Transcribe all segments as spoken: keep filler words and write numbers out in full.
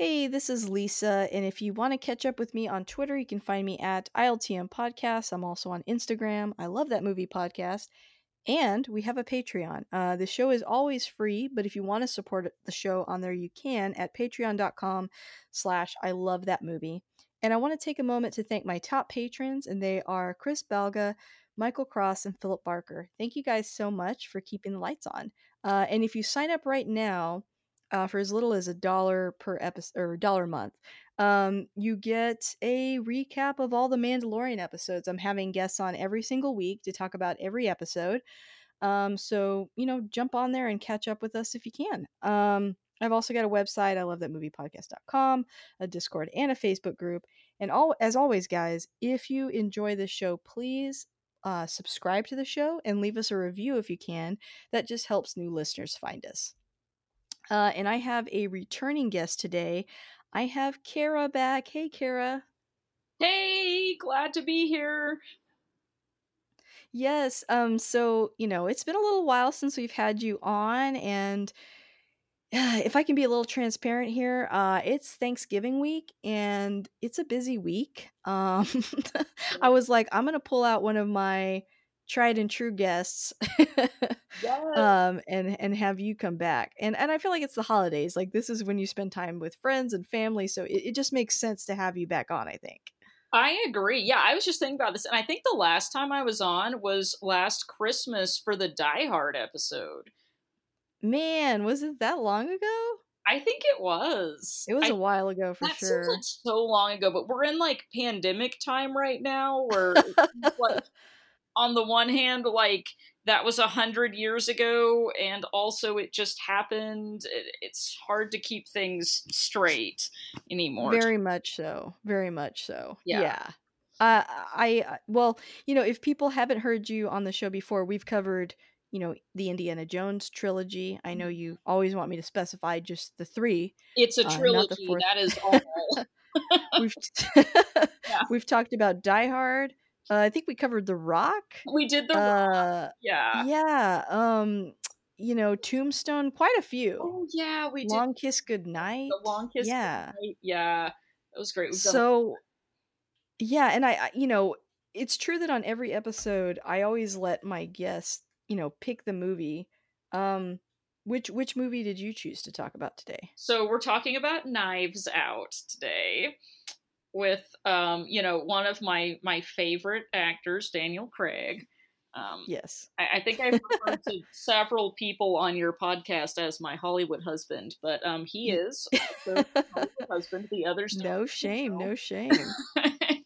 Hey, this is Lisa, and if you want to catch up with me on Twitter, you can find me at I L T M Podcast. I'm also on Instagram. I Love That Movie Podcast. And we have a Patreon. Uh, the show is always free, but if you want to support the show on there, you can at patreon.com slash I Love That Movie. And I want to take a moment to thank my top patrons, and they are Chris Balga, Michael Cross, and Philip Barker. Thank you guys so much for keeping the lights on. Uh, and if you sign up right now, Uh, for as little as a dollar per episode or dollar a month, um, you get a recap of all the Mandalorian episodes. I'm having guests on every single week to talk about every episode. Um, so, you know, jump on there and catch up with us if you can. Um, I've also got a website, I love that movie podcast dot com, a Discord and a Facebook group. And all, as always, guys, if you enjoy this show, please uh, subscribe to the show and leave us a review if you can. That just helps new listeners find us. Uh, and I have a returning guest today. I have Kara back. Hey, Kara. Hey, glad to be here. Yes. Um. So, you know, it's been a little while since we've had you on. And uh, if I can be a little transparent here, uh, it's Thanksgiving week and it's a busy week. Um, I was like, I'm going to pull out one of my tried and true guests. Yes. um and and have you come back, and and I feel like it's the holidays, like this is when you spend time with friends and family, so it, it just makes sense to have you back on. I think I agree. Yeah, I was just thinking about this, and I think the last time I was on was last Christmas for the Die Hard episode. Man, was it that long ago? I think it was. It was I, a while ago for that sure. That seems like so long ago, but we're in like pandemic time right now where like on the one hand, like, that was a hundred years ago, and also it just happened. It, it's hard to keep things straight anymore. Very much so. Very much so. Yeah. yeah. Uh, I, well, you know, if people haven't heard you on the show before, we've covered, you know, the Indiana Jones trilogy. I know you always want me to specify just the three. It's a trilogy. Uh, that is all. we've, yeah. we've talked about Die Hard. Uh, I think we covered The Rock. We did The uh, Rock. Yeah. Yeah. Um, you know, Tombstone, quite a few. Oh, yeah. We did. Long Kiss Goodnight. The Long Kiss yeah. Goodnight. Yeah. That was great. We've so, done- yeah. And I, I, you know, it's true that on every episode, I always let my guests, you know, pick the movie. Um, which Which movie did you choose to talk about today? So we're talking about Knives Out today. With, um, you know, one of my, my favorite actors, Daniel Craig. Um, yes. I, I think I've referred to several people on your podcast as my Hollywood husband, but um, he is also my Hollywood husband. The others don't. No shame, no shame.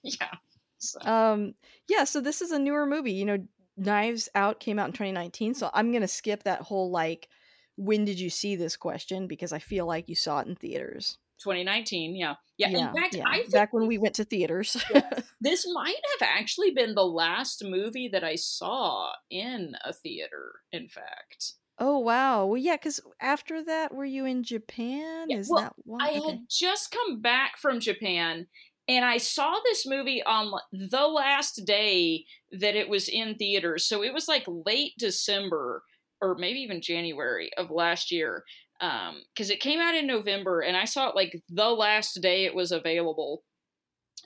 Yeah. So. Um, yeah, so this is a newer movie. You know, Knives Out came out in twenty nineteen, so I'm going to skip that whole, like, when did you see this question? Because I feel like you saw it in theaters. twenty nineteen, yeah. Yeah, yeah, in fact, yeah. I think back when we went to theaters. Yeah, this might have actually been the last movie that I saw in a theater, in fact. Oh, wow. Well, yeah, because after that, were you in Japan? Yeah, Is well, that why? I okay. had just come back from Japan, and I saw this movie on the last day that it was in theaters. So it was like late December, or maybe even January of last year. Um, cause it came out in November and I saw it like the last day it was available.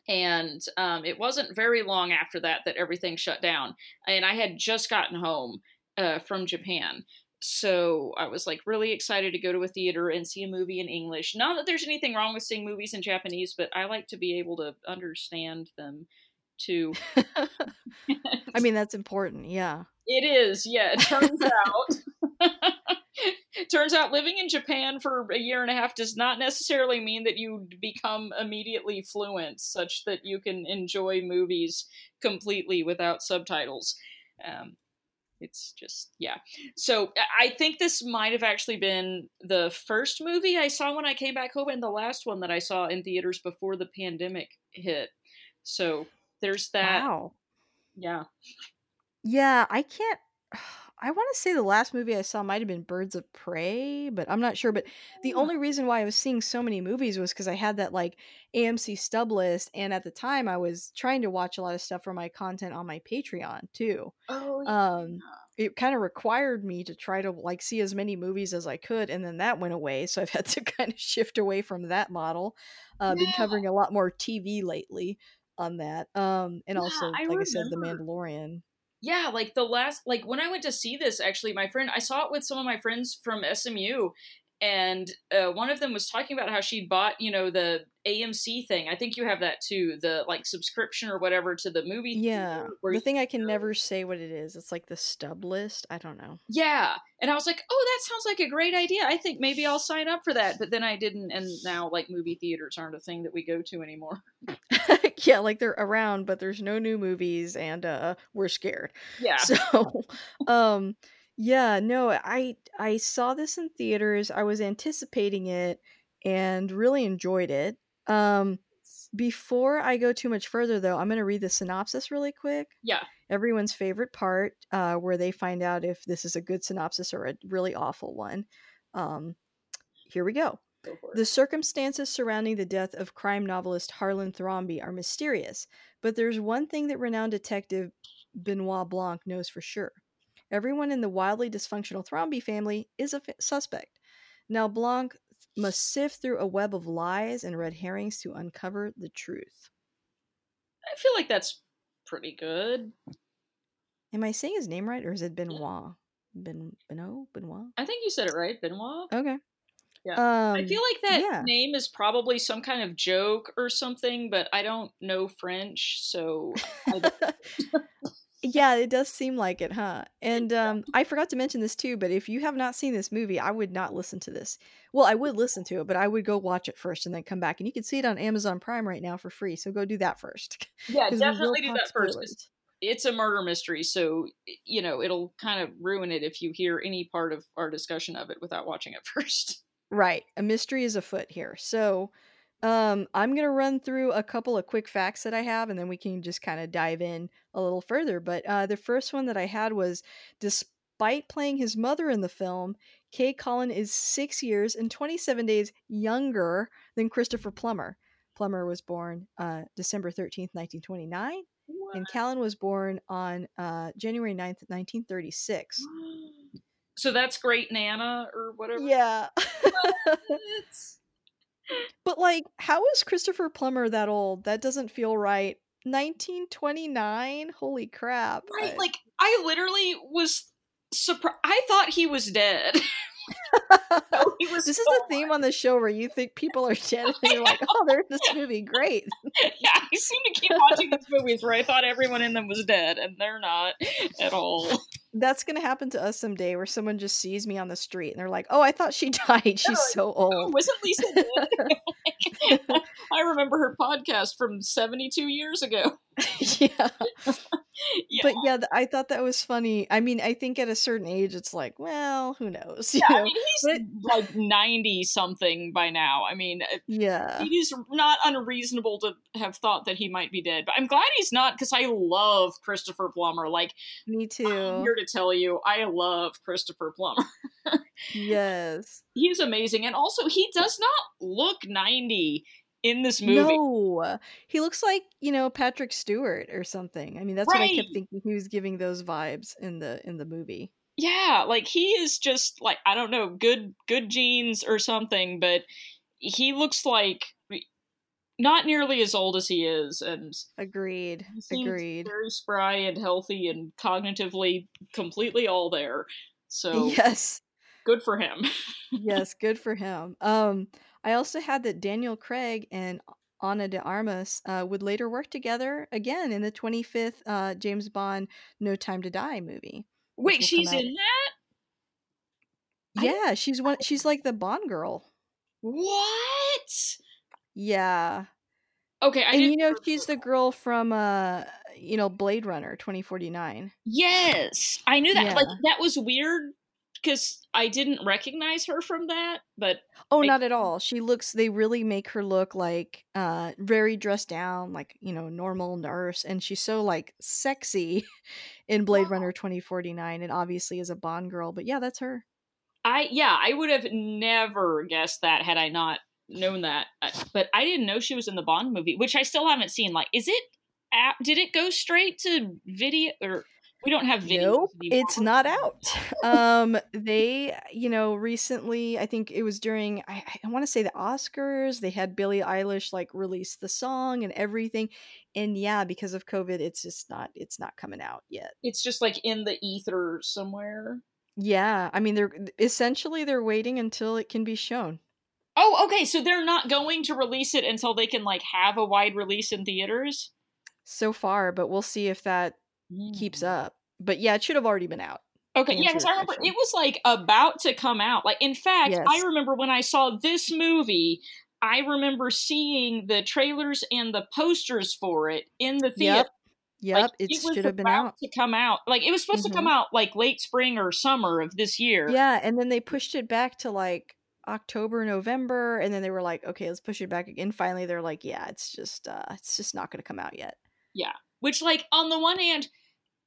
And, um, it wasn't very long after that, that everything shut down, and I had just gotten home, uh, from Japan. So I was like really excited to go to a theater and see a movie in English. Not that there's anything wrong with seeing movies in Japanese, but I like to be able to understand them to... I mean, that's important, yeah. It is, yeah. It turns out... Turns out living in Japan for a year and a half does not necessarily mean that you become immediately fluent, such that you can enjoy movies completely without subtitles. Um, it's just, yeah. So I think this might have actually been the first movie I saw when I came back home, and the last one that I saw in theaters before the pandemic hit. So there's that. Wow. Yeah. Yeah, I can't... I want to say the last movie I saw might have been Birds of Prey, but I'm not sure. But the yeah. only reason why I was seeing so many movies was because I had that like A M C Stub list, and at the time I was trying to watch a lot of stuff for my content on my Patreon too. Oh, yeah. Um, it kind of required me to try to like see as many movies as I could, and then that went away, so I've had to kind of shift away from that model. Uh, yeah. Been covering a lot more T V lately on that, um, and yeah, also, I like remember. I said, The Mandalorian. Yeah, like the last, like when I went to see this, actually, my friend, I saw it with some of my friends from S M U, and uh, one of them was talking about how she'd bought, you know, the A M C thing. I think you have that too, the like subscription or whatever to the movie. Yeah, the you- thing I can never say what it is. It's like the stub list. I don't know. Yeah, and I was like, oh, that sounds like a great idea. I think maybe I'll sign up for that. But then I didn't, and now like movie theaters aren't a thing that we go to anymore. Yeah, like they're around, but there's no new movies, and uh, we're scared. Yeah. So, um, yeah, no, I I saw this in theaters. I was anticipating it and really enjoyed it. Um, before I go too much further, though, I'm going to read the synopsis really quick. Yeah. Everyone's favorite part, uh, where they find out if this is a good synopsis or a really awful one. Um, here we go. The circumstances surrounding the death of crime novelist Harlan Thrombey are mysterious, but there's one thing that renowned detective Benoit Blanc knows for sure. Everyone in the wildly dysfunctional Thrombey family is a f- suspect. Now Blanc must sift through a web of lies and red herrings to uncover the truth. I feel like that's pretty good. Am I saying his name right, or is it Benoit? Ben- Benoit? Benoit? I think you said it right, Benoit. Okay. Yeah. Um, I feel like that yeah. name is probably some kind of joke or something, but I don't know French, so... I yeah, it does seem like it, huh? And um, I forgot to mention this too, but if you have not seen this movie, I would not listen to this. Well, I would listen to it, but I would go watch it first and then come back. And you can see it on Amazon Prime right now for free, so go do that first. Yeah, definitely do that spoilers. first. It's a murder mystery, so, you know, it'll kind of ruin it if you hear any part of our discussion of it without watching it first. Right. A mystery is afoot here. So um, I'm going to run through a couple of quick facts that I have, and then we can just kind of dive in a little further. But uh, the first one that I had was, despite playing his mother in the film, Kay Collin is six years and twenty-seven days younger than Christopher Plummer. Plummer was born uh, December thirteenth, nineteen twenty-nine, what? And Collin was born on uh, January ninth, nineteen thirty-six. So that's Great Nana or whatever. Yeah. But like, how is Christopher Plummer that old? That doesn't feel right. nineteen twenty-nine? Holy crap. Right. I... Like, I literally was surprised. I thought he was dead. No, he was this so is a theme on the show where you think people are dead and you're like, oh, there's this movie. Great. Yeah. I seem to keep watching these movies where I thought everyone in them was dead, and they're not at all. That's going to happen to us someday, where someone just sees me on the street and they're like, oh, I thought she died. She's no, so old. No, wasn't Lisa dead? I remember her podcast from seventy-two years ago. Yeah. Yeah. But yeah, th- I thought that was funny. I mean, I think at a certain age, it's like, well, who knows? You yeah, know? I mean, he's but, like ninety something by now. I mean, yeah, it is not unreasonable to have thought that he might be dead. But I'm glad he's not, because I love Christopher Plummer. Like, me too. I'm here to tell you, I love Christopher Plummer. Yes. He's amazing. And also, he does not look ninety in this movie. No. He looks like, you know, Patrick Stewart or something. I mean, that's right. What I kept thinking he was giving those vibes in the in the movie. Yeah, like he is just like, I don't know, good good genes or something, but he looks like not nearly as old as he is, and agreed, agreed. Very spry and healthy, and cognitively completely all there. So yes, good for him. Yes, good for him. Um, I also had that Daniel Craig and Ana de Armas uh, would later work together again in the twenty-fifth uh, James Bond No Time to Die movie. Wait, she's in that? Yeah, I... she's one. She's like the Bond girl. What? Yeah. Okay, I and didn't you know she's the girl from uh, you know, Blade Runner twenty forty-nine. Yes, I knew that. Yeah. Like that was weird. Because I didn't recognize her from that, but... Oh, I- not at all. She looks... They really make her look, like, uh, very dressed down, like, you know, normal nurse. And she's so, like, sexy in Blade wow. Runner twenty forty-nine, and obviously is a Bond girl. But yeah, that's her. I Yeah, I would have never guessed that had I not known that. But I didn't know she was in the Bond movie, which I still haven't seen. Like, is it... Did it go straight to video... or? We don't have video. Nope, it's not out. Um, they, you know, recently, I think it was during, I, I want to say the Oscars, they had Billie Eilish like release the song and everything. And yeah, because of COVID, it's just not, it's not coming out yet. It's just like in the ether somewhere. Yeah. I mean, they're essentially, they're waiting until it can be shown. Oh, okay. So they're not going to release it until they can like have a wide release in theaters? So far, but we'll see if that keeps up. But yeah, it should have already been out. Okay, yeah, because I remember it was like about to come out. Like, in fact, yes. I remember when I saw this movie, I remember seeing the trailers and the posters for it in the theater. Yep, yep. Like, it, it should have been out to come out. Like it was supposed mm-hmm. to come out like late spring or summer of this year. Yeah, and then they pushed it back to like October, November, and then they were like, okay, let's push it back again. Finally, they're like, yeah, it's just, uh, it's just not going to come out yet. Yeah. Which, like, on the one hand,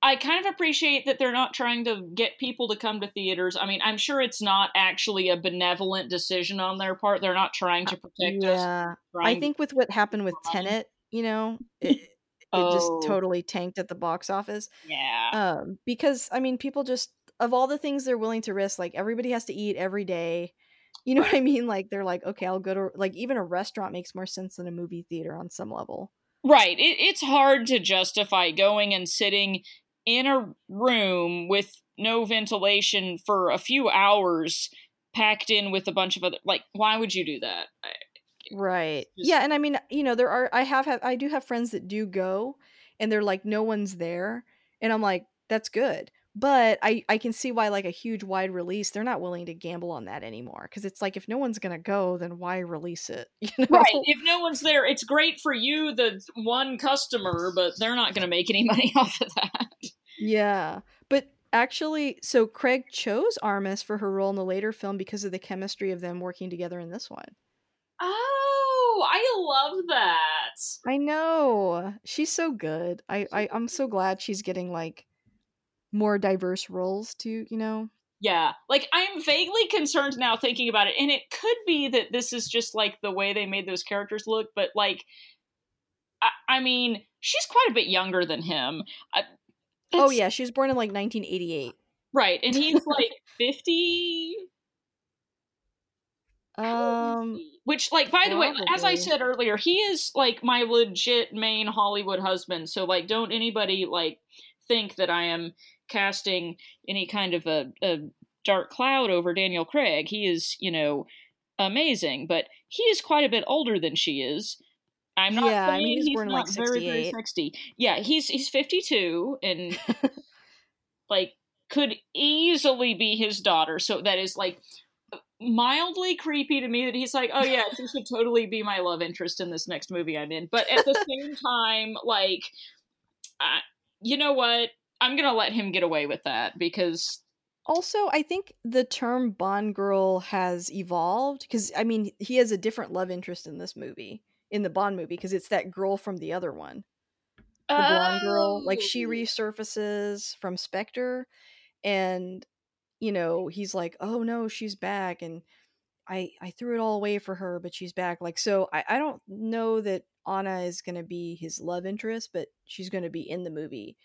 I kind of appreciate that they're not trying to get people to come to theaters. I mean, I'm sure it's not actually a benevolent decision on their part. They're not trying to protect yeah. us. Yeah, I think with what happened with Tenet, you know, it, oh. it just totally tanked at the box office. Yeah. Um, because, I mean, people just, of all the things they're willing to risk, like, everybody has to eat every day. You know what I mean? Like, they're like, okay, I'll go to, like, even a restaurant makes more sense than a movie theater on some level. Right. It, it's hard to justify going and sitting in a room with no ventilation for a few hours, packed in with a bunch of other, like, why would you do that? I, right. Just, yeah. And I mean, you know, there are, I have, have, I do have friends that do go and they're like, no one's there. And I'm like, that's good. But I, I can see why, like, a huge wide release, they're not willing to gamble on that anymore. Because it's like, if no one's going to go, then why release it? You know? Right. If no one's there, it's great for you, the one customer, but they're not going to make any money off of that. Yeah. But actually, so Craig chose Armas for her role in the later film because of the chemistry of them working together in this one. Oh, I love that. I know. She's so good. I, I I'm so glad she's getting, like, more diverse roles to, you know? Yeah. Like, I'm vaguely concerned now thinking about it, and it could be that this is just, like, the way they made those characters look, but, like, I, I mean, she's quite a bit younger than him. I, oh, yeah, she was born in, like, nineteen eighty-eight. Right, and he's, like, fifty? Um... Which, like, by the way, as I said earlier, he is, like, my legit main Hollywood husband, so, like, don't anybody, like, think that I am casting any kind of a, a dark cloud over Daniel Craig. He is, you know, amazing, but he is quite a bit older than she is. I'm not yeah, saying I mean, he's, he's born not like very, very sixty. Yeah, he's he's fifty-two and like could easily be his daughter. So that is like mildly creepy to me that he's like, oh yeah, she should totally be my love interest in this next movie I'm in. But at the same time, like, I, you know what? I'm going to let him get away with that because... Also, I think the term Bond girl has evolved because, I mean, he has a different love interest in this movie, in the Bond movie, because it's that girl from the other one. The oh. blonde girl. Like, she resurfaces from Spectre and, you know, he's like, oh no, she's back and I, I threw it all away for her, but she's back. Like, so I, I don't know that Ana is going to be his love interest, but she's going to be in the movie.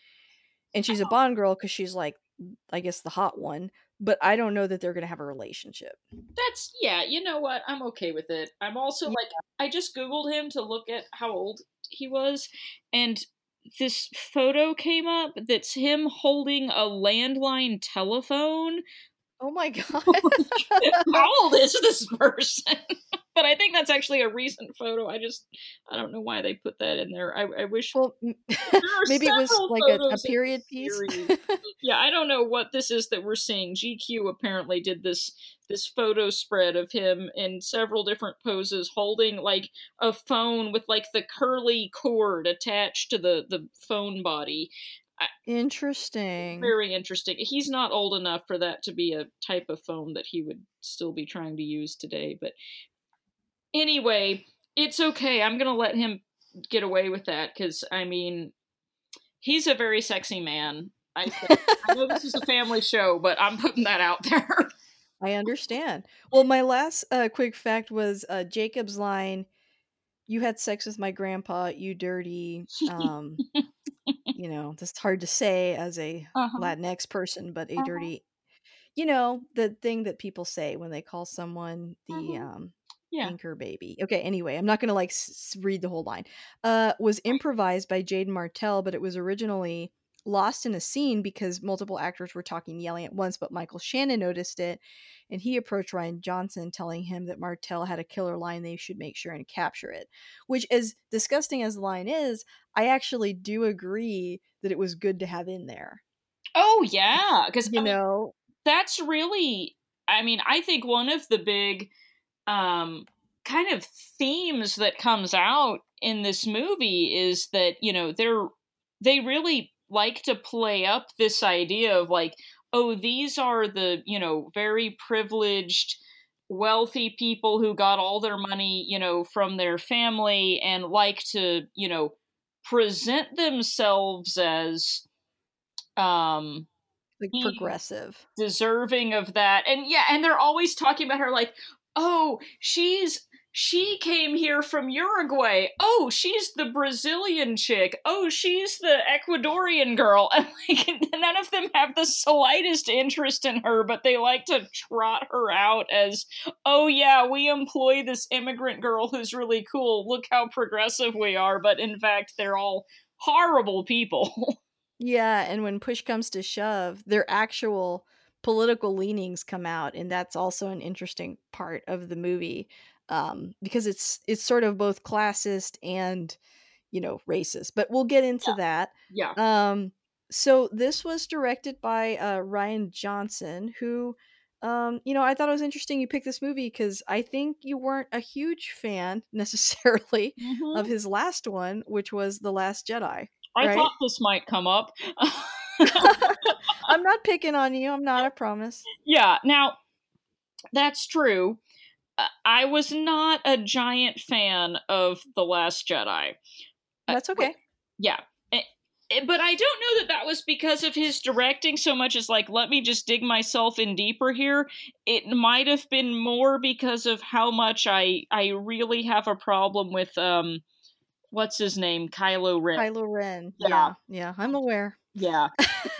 And she's a Bond girl because she's like, I guess, the hot one. But I don't know that they're going to have a relationship. That's, yeah, you know what? I'm okay with it. I'm also yeah. like, I just Googled him to look at how old he was. And this photo came up that's him holding a landline telephone. Oh my God. How old is this person? But I think that's actually a recent photo. I just, I don't know why they put that in there. I, I wish. Well, there maybe it was like a, a period piece. Yeah, I don't know what this is that we're seeing. G Q apparently did this this photo spread of him in several different poses, holding like a phone with like the curly cord attached to the, the phone body. Interesting. Very interesting. He's not old enough for that to be a type of phone that he would still be trying to use today. But anyway, it's okay. I'm going to let him get away with that because, I mean, he's a very sexy man. I, think. I know this is a family show, but I'm putting that out there. I understand. Well, my last uh, quick fact was uh, Jacob's line, "You had sex with my grandpa, you dirty..." Um, you know, that's hard to say as a uh-huh. Latinx person, but a uh-huh. dirty, you know, the thing that people say when they call someone the uh-huh. um, yeah. anchor baby. Okay, anyway, I'm not going to like s- read the whole line. Uh, was improvised by Jaden Martell, but it was originally lost in a scene because multiple actors were talking, yelling at once, but Michael Shannon noticed it and he approached Rian Johnson telling him that Martell had a killer line, they should make sure and capture it. Which, as disgusting as the line is, I actually do agree that it was good to have in there. Oh yeah, because you I know mean, that's really, I mean, I think one of the big um kind of themes that comes out in this movie is that, you know, they're they really like to play up this idea of like, oh, these are the, you know, very privileged, wealthy people who got all their money, you know, from their family and like to, you know, present themselves as um like progressive, deserving of that. And yeah, and they're always talking about her like, oh, she's She came here from Uruguay. Oh, she's the Brazilian chick. Oh, she's the Ecuadorian girl. And like, none of them have the slightest interest in her, but they like to trot her out as, oh yeah, we employ this immigrant girl who's really cool. Look how progressive we are. But in fact, they're all horrible people. Yeah, and when push comes to shove, their actual political leanings come out. And that's also an interesting part of the movie. Um, because it's it's sort of both classist and, you know, racist. But we'll get into yeah. that. Yeah. Um. So this was directed by uh, Rian Johnson, who, um, you know, I thought it was interesting you picked this movie because I think you weren't a huge fan necessarily mm-hmm. of his last one, which was The Last Jedi. I right? thought this might come up. I'm not picking on you. I'm not. I promise. Yeah. Now, that's true. I was not a giant fan of The Last Jedi. That's okay. Uh, yeah. It, it, but I don't know that that was because of his directing so much as like, let me just dig myself in deeper here. It might have been more because of how much I, I really have a problem with, um, what's his name? Kylo Ren. Kylo Ren. Yeah. Yeah. yeah I'm aware. Yeah.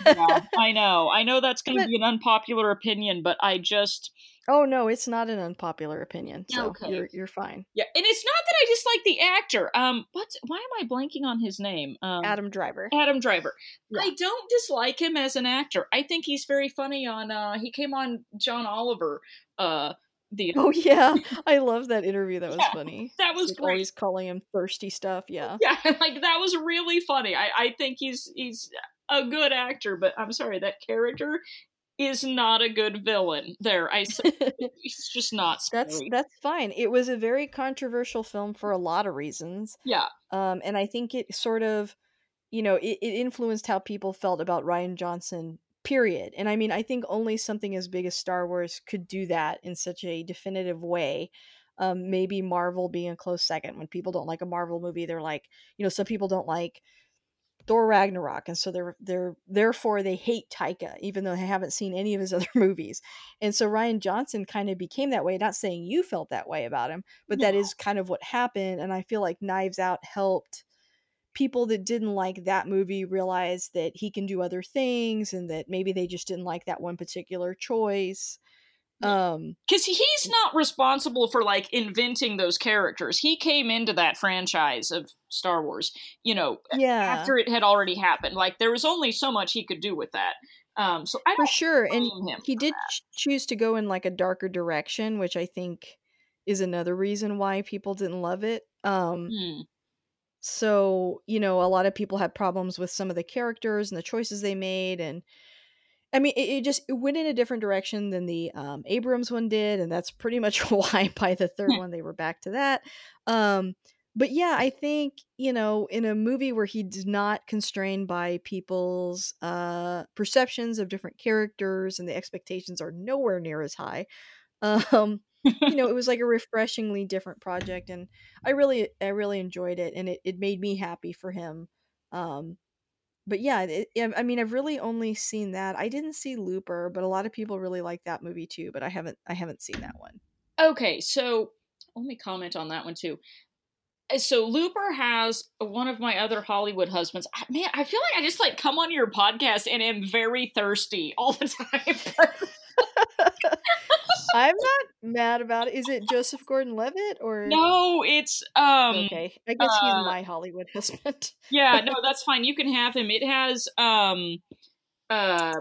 yeah. I know. I know that's going to be an unpopular opinion, but I just... Oh no, it's not an unpopular opinion. So okay. you're you're fine. Yeah, and it's not that I dislike the actor. Um, what's why am I blanking on his name? Um, Adam Driver. Adam Driver. Yeah. I don't dislike him as an actor. I think he's very funny on. Uh, he came on John Oliver. Uh, the oh yeah, I love that interview. That was yeah, funny. That was like great. Always calling him thirsty stuff. Yeah. Yeah, like that was really funny. I I think he's he's a good actor, but I'm sorry that character is not a good villain. There, I said it's just not scary. That's that's fine. It was a very controversial film for a lot of reasons. Yeah. Um, and I think it sort of, you know, it, it influenced how people felt about Rian Johnson, period. And I mean, I think only something as big as Star Wars could do that in such a definitive way. Um, maybe Marvel being a close second. When people don't like a Marvel movie, they're like, you know, some people don't like Thor Ragnarok, and so they're they're therefore they hate Taika, even though they haven't seen any of his other movies. And so Rian Johnson kind of became that way. Not saying you felt that way about him, but no. That is kind of what happened. And I feel like Knives Out helped people that didn't like that movie realize that he can do other things, and that maybe they just didn't like that one particular choice. Um, because he's not responsible for like inventing those characters. He came into that franchise of Star Wars, you know, yeah. after it had already happened. Like there was only so much he could do with that. Um, so I don't for sure, and he did that. choose to go in like a darker direction, which I think is another reason why people didn't love it. Um, mm. So, you know, a lot of people had problems with some of the characters and the choices they made. And I mean, it, it just it went in a different direction than the um, Abrams one did. And that's pretty much why by the third one, they were back to that. Um, but yeah, I think, you know, in a movie where he's not constrained by people's uh, perceptions of different characters and the expectations are nowhere near as high. Um, you know, it was like a refreshingly different project, and I really, I really enjoyed it, and it, it made me happy for him. Um, but yeah, it, I mean, I've really only seen that. I didn't see Looper, but a lot of people really like that movie too. But I haven't, I haven't seen that one. Okay, so let me comment on that one too. So Looper has one of my other Hollywood husbands. I, man, I feel like I just like come on your podcast and am very thirsty all the time. I'm not mad about it. Is it Joseph Gordon-Levitt or no? It's um. Okay, I guess uh, he's my Hollywood husband. Yeah, no, that's fine. You can have him. It has um, uh,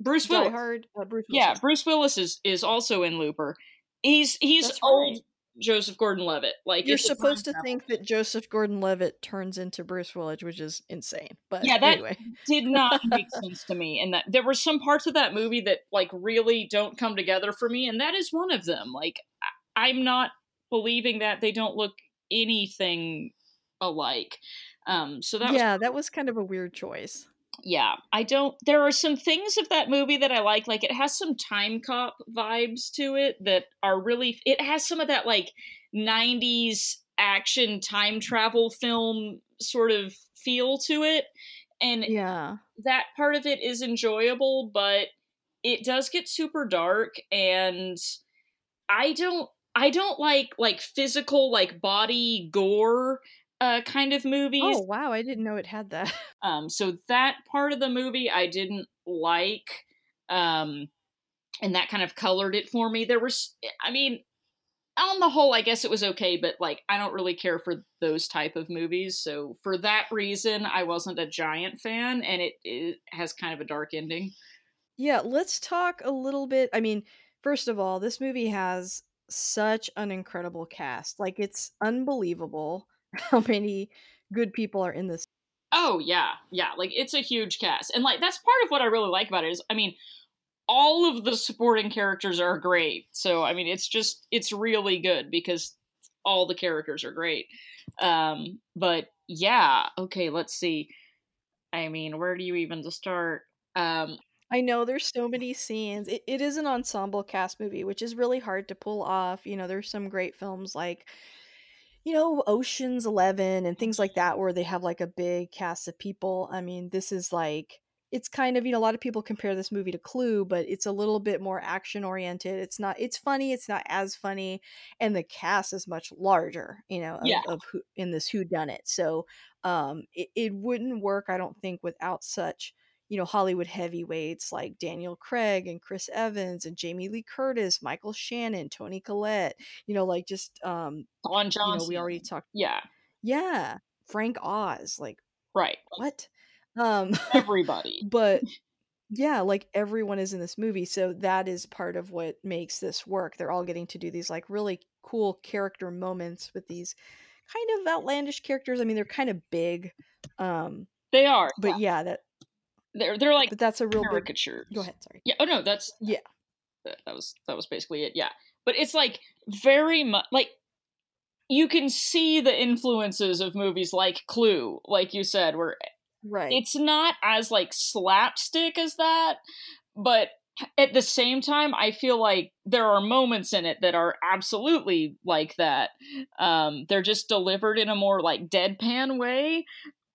Bruce Willis. Die Hard, uh, Bruce Willis. Yeah, Bruce Willis is, is also in Looper. He's he's that's old right. Joseph Gordon-Levitt. Like you're supposed to think that Joseph Gordon-Levitt turns into Bruce Willis, which is insane. But yeah, that anyway. did not make sense to me. And that there were some parts of that movie that like really don't come together for me, and that is one of them. Like I- I'm not believing that they don't look anything alike. Um, so that yeah, was- that was kind of a weird choice. Yeah, I don't. There are some things of that movie that I like. Like it has some Time Cop vibes to it that are really. It has some of that like nineties action time travel film sort of feel to it, and yeah, that part of it is enjoyable. But it does get super dark, and I don't. I don't like like physical like body gore. Uh, kind of movies. Oh, wow. I didn't know it had that. Um, so that part of the movie I didn't like. Um, and that kind of colored it for me. There was, I mean, on the whole, I guess it was okay, but like, I don't really care for those type of movies. So for that reason, I wasn't a giant fan, and it, it has kind of a dark ending. Yeah. Let's talk a little bit. I mean, first of all, this movie has such an incredible cast. Like it's unbelievable how many good people are in this. Oh yeah. Yeah. Like it's a huge cast. And like, that's part of what I really like about it is, I mean, all of the supporting characters are great. So, I mean, it's just, it's really good because all the characters are great. Um, but yeah. Okay. Let's see. I mean, where do you even to start? Um, I know there's so many scenes. It, it is an ensemble cast movie, which is really hard to pull off. You know, there's some great films like, you know, Ocean's Eleven and things like that, where they have like a big cast of people. I mean, this is like, it's kind of, you know, a lot of people compare this movie to Clue, but it's a little bit more action oriented. It's not, it's funny. It's not as funny. And the cast is much larger, you know, of, yeah. of who in this whodunit. So um, it, it wouldn't work, I don't think, without such, you know, Hollywood heavyweights like Daniel Craig and Chris Evans and Jamie Lee Curtis, Michael Shannon, Tony Collette, you know, like just, um, Don Johnson. You know, we already talked. Yeah. Yeah. Frank Oz, like, right. What? Um, everybody, but yeah, like everyone is in this movie. So that is part of what makes this work. They're all getting to do these like really cool character moments with these kind of outlandish characters. I mean, they're kind of big. Um, they are, but yeah, yeah that, They're they're like but that's a real caricature. Go ahead, sorry. Yeah. Oh no, that's yeah. That, that was that was basically it. Yeah, but it's like very much like you can see the influences of movies like Clue, like you said, where right. It's not as like slapstick as that, but at the same time, I feel like there are moments in it that are absolutely like that. Um, they're just delivered in a more like deadpan way.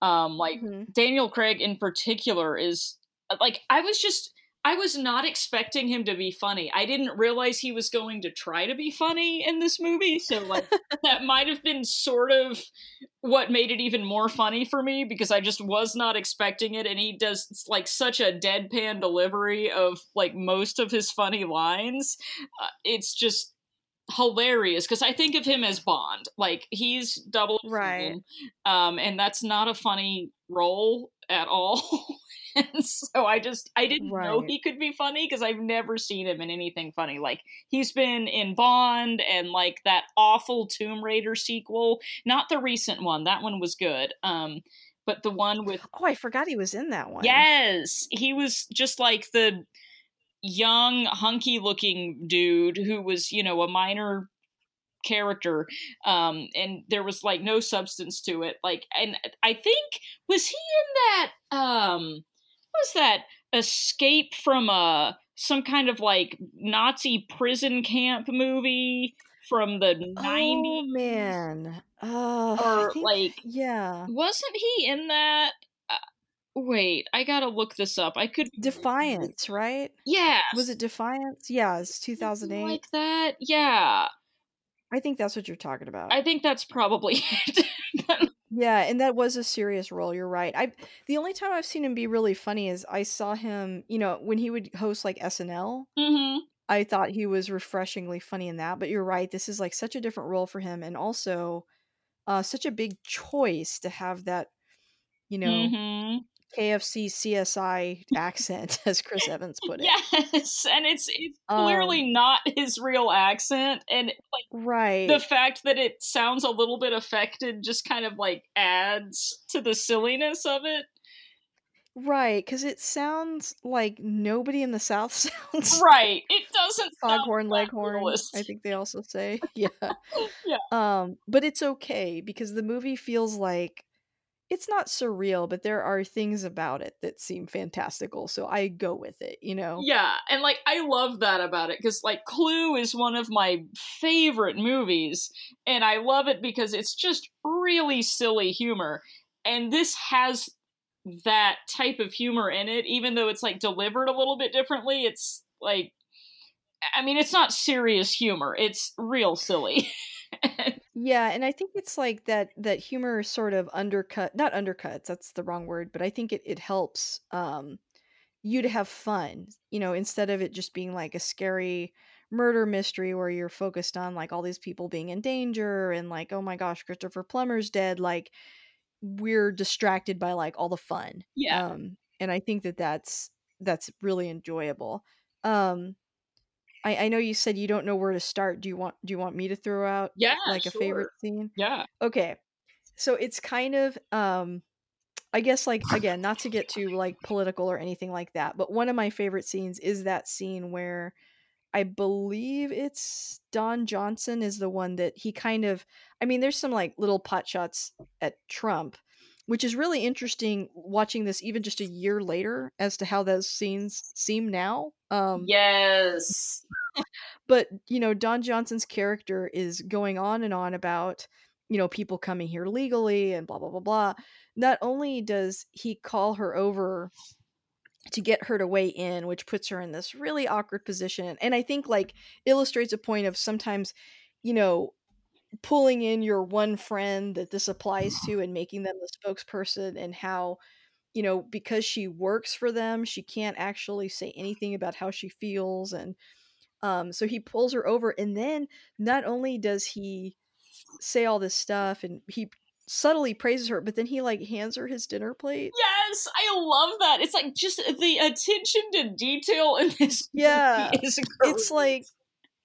Um, like mm-hmm. Daniel Craig in particular is like, I was just, I was not expecting him to be funny. I didn't realize he was going to try to be funny in this movie. So like that might've been sort of what made it even more funny for me, because I just was not expecting it. And he does like such a deadpan delivery of like most of his funny lines. Uh, it's just hilarious because I think of him as Bond, like he's double right, um, and that's not a funny role at all. And so I just, I didn't right. know he could be funny because I've never seen him in anything funny. Like, he's been in Bond and like that awful Tomb Raider sequel. Not the recent one. That one was good. Um, but the one with... Oh, I forgot he was in that one. Yes. He was just like the young, hunky looking dude who was, you know, a minor character. Um, and there was like no substance to it. Like, and I think, was he in that... Um, was that escape from a some kind of like Nazi prison camp movie from the nineties? Oh man, uh, or I think, like yeah, wasn't he in that? Uh, wait, I gotta look this up. I could Defiance, right? Yeah, was it Defiance? Yeah, it's two thousand eight. Like that? Yeah, I think that's what you're talking about. I think that's probably it. Yeah, and that was a serious role. You're right. I the only time I've seen him be really funny is I saw him, you know, when he would host like S N L. Mm-hmm. I thought he was refreshingly funny in that. But you're right. This is like such a different role for him, and also uh, such a big choice to have that, you know, mm-hmm. K F C C S I accent, as Chris Evans put it. Yes, and it's it's clearly um, not his real accent, and like right. the fact that it sounds a little bit affected just kind of like adds to the silliness of it. Right, because it sounds like nobody in the South sounds right. It doesn't. Foghorn, Leghorn. I think they also say, yeah, yeah. Um, but it's okay because the movie feels like. It's not surreal, but there are things about it that seem fantastical, so I go with it, you know? Yeah, and, like, I love that about it, because, like, Clue is one of my favorite movies, and I love it because it's just really silly humor, and this has that type of humor in it, even though it's, like, delivered a little bit differently. It's, like, I mean, it's not serious humor. It's real silly. Yeah, and I think it's like that that humor sort of undercut, not undercuts, that's the wrong word, but I think it, it helps um, you to have fun, you know, instead of it just being like a scary murder mystery where you're focused on like all these people being in danger and like, oh my gosh, Christopher Plummer's dead, like we're distracted by like all the fun. Yeah. Um, and I think that that's, that's really enjoyable. Um I, I know you said you don't know where to start. Do you want do you want me to throw out yeah, like sure. a favorite scene? Yeah. Okay. So it's kind of um I guess like again, not to get too like political or anything like that, but one of my favorite scenes is that scene where I believe it's Don Johnson is the one that he kind of I mean, there's some like little pot shots at Trump, which is really interesting watching this even just a year later as to how those scenes seem now. Um, yes. But, you know, Don Johnson's character is going on and on about, you know, people coming here legally and blah, blah, blah, blah. Not only does he call her over to get her to weigh in, which puts her in this really awkward position. And I think like illustrates a point of sometimes, you know, pulling in your one friend that this applies to and making them the spokesperson, and how, you know, because she works for them, she can't actually say anything about how she feels. And um, so he pulls her over, and then not only does he say all this stuff and he subtly praises her, but then he like hands her his dinner plate. Yes, I love that. It's like just the attention to detail in this yeah movie is incredible. It's like,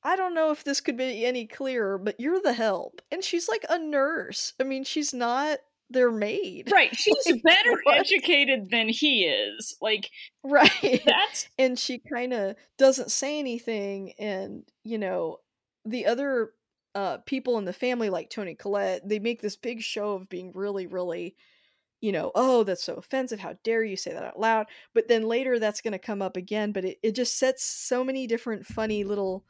I don't know if this could be any clearer, but you're the help. And she's like a nurse. I mean, she's not their maid. Right. She's like, better what? educated than he is. Like, right. That's- and she kind of doesn't say anything. And, you know, the other uh, people in the family, like Tony Collette, they make this big show of being really, really, you know, oh, that's so offensive. How dare you say that out loud? But then later that's going to come up again. But it, it just sets so many different funny little...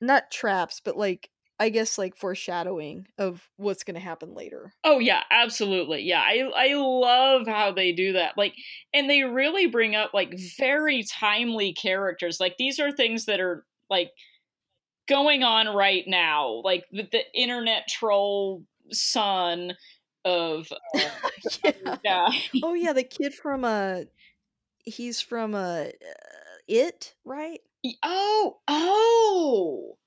not traps, but like I guess like foreshadowing of what's going to happen later. Oh yeah, absolutely. Yeah, I I love how they do that. Like, and they really bring up like very timely characters. Like these are things that are like going on right now. Like the, the internet troll son of uh, yeah. yeah. Oh yeah, the kid from uh he's from uh, uh It, right? Oh, oh!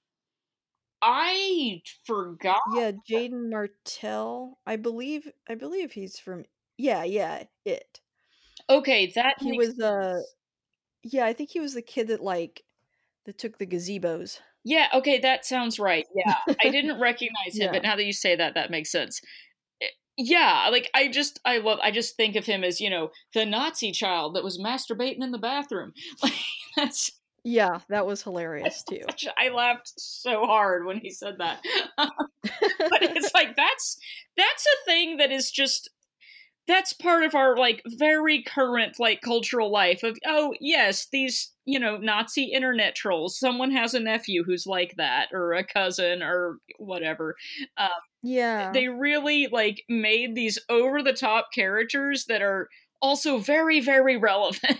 I forgot. Yeah, Jaden Martell. I believe. I believe he's from Yeah, yeah, it. Okay, that he makes was uh yeah, I think he was the kid that like that took the gazebos. Yeah, okay, that sounds right. Yeah. I didn't recognize him, yeah. But now that you say that, that makes sense. Yeah, like I just I love I just think of him as, you know, the Nazi child that was masturbating in the bathroom. Like that's Yeah, that was hilarious too. I laughed so hard when he said that. But it's like that's that's a thing that is just that's part of our like very current like cultural life of, oh yes, these, you know, Nazi internet trolls. Someone has a nephew who's like that or a cousin or whatever. Um, yeah. They really like made these over the top characters that are also very, very relevant.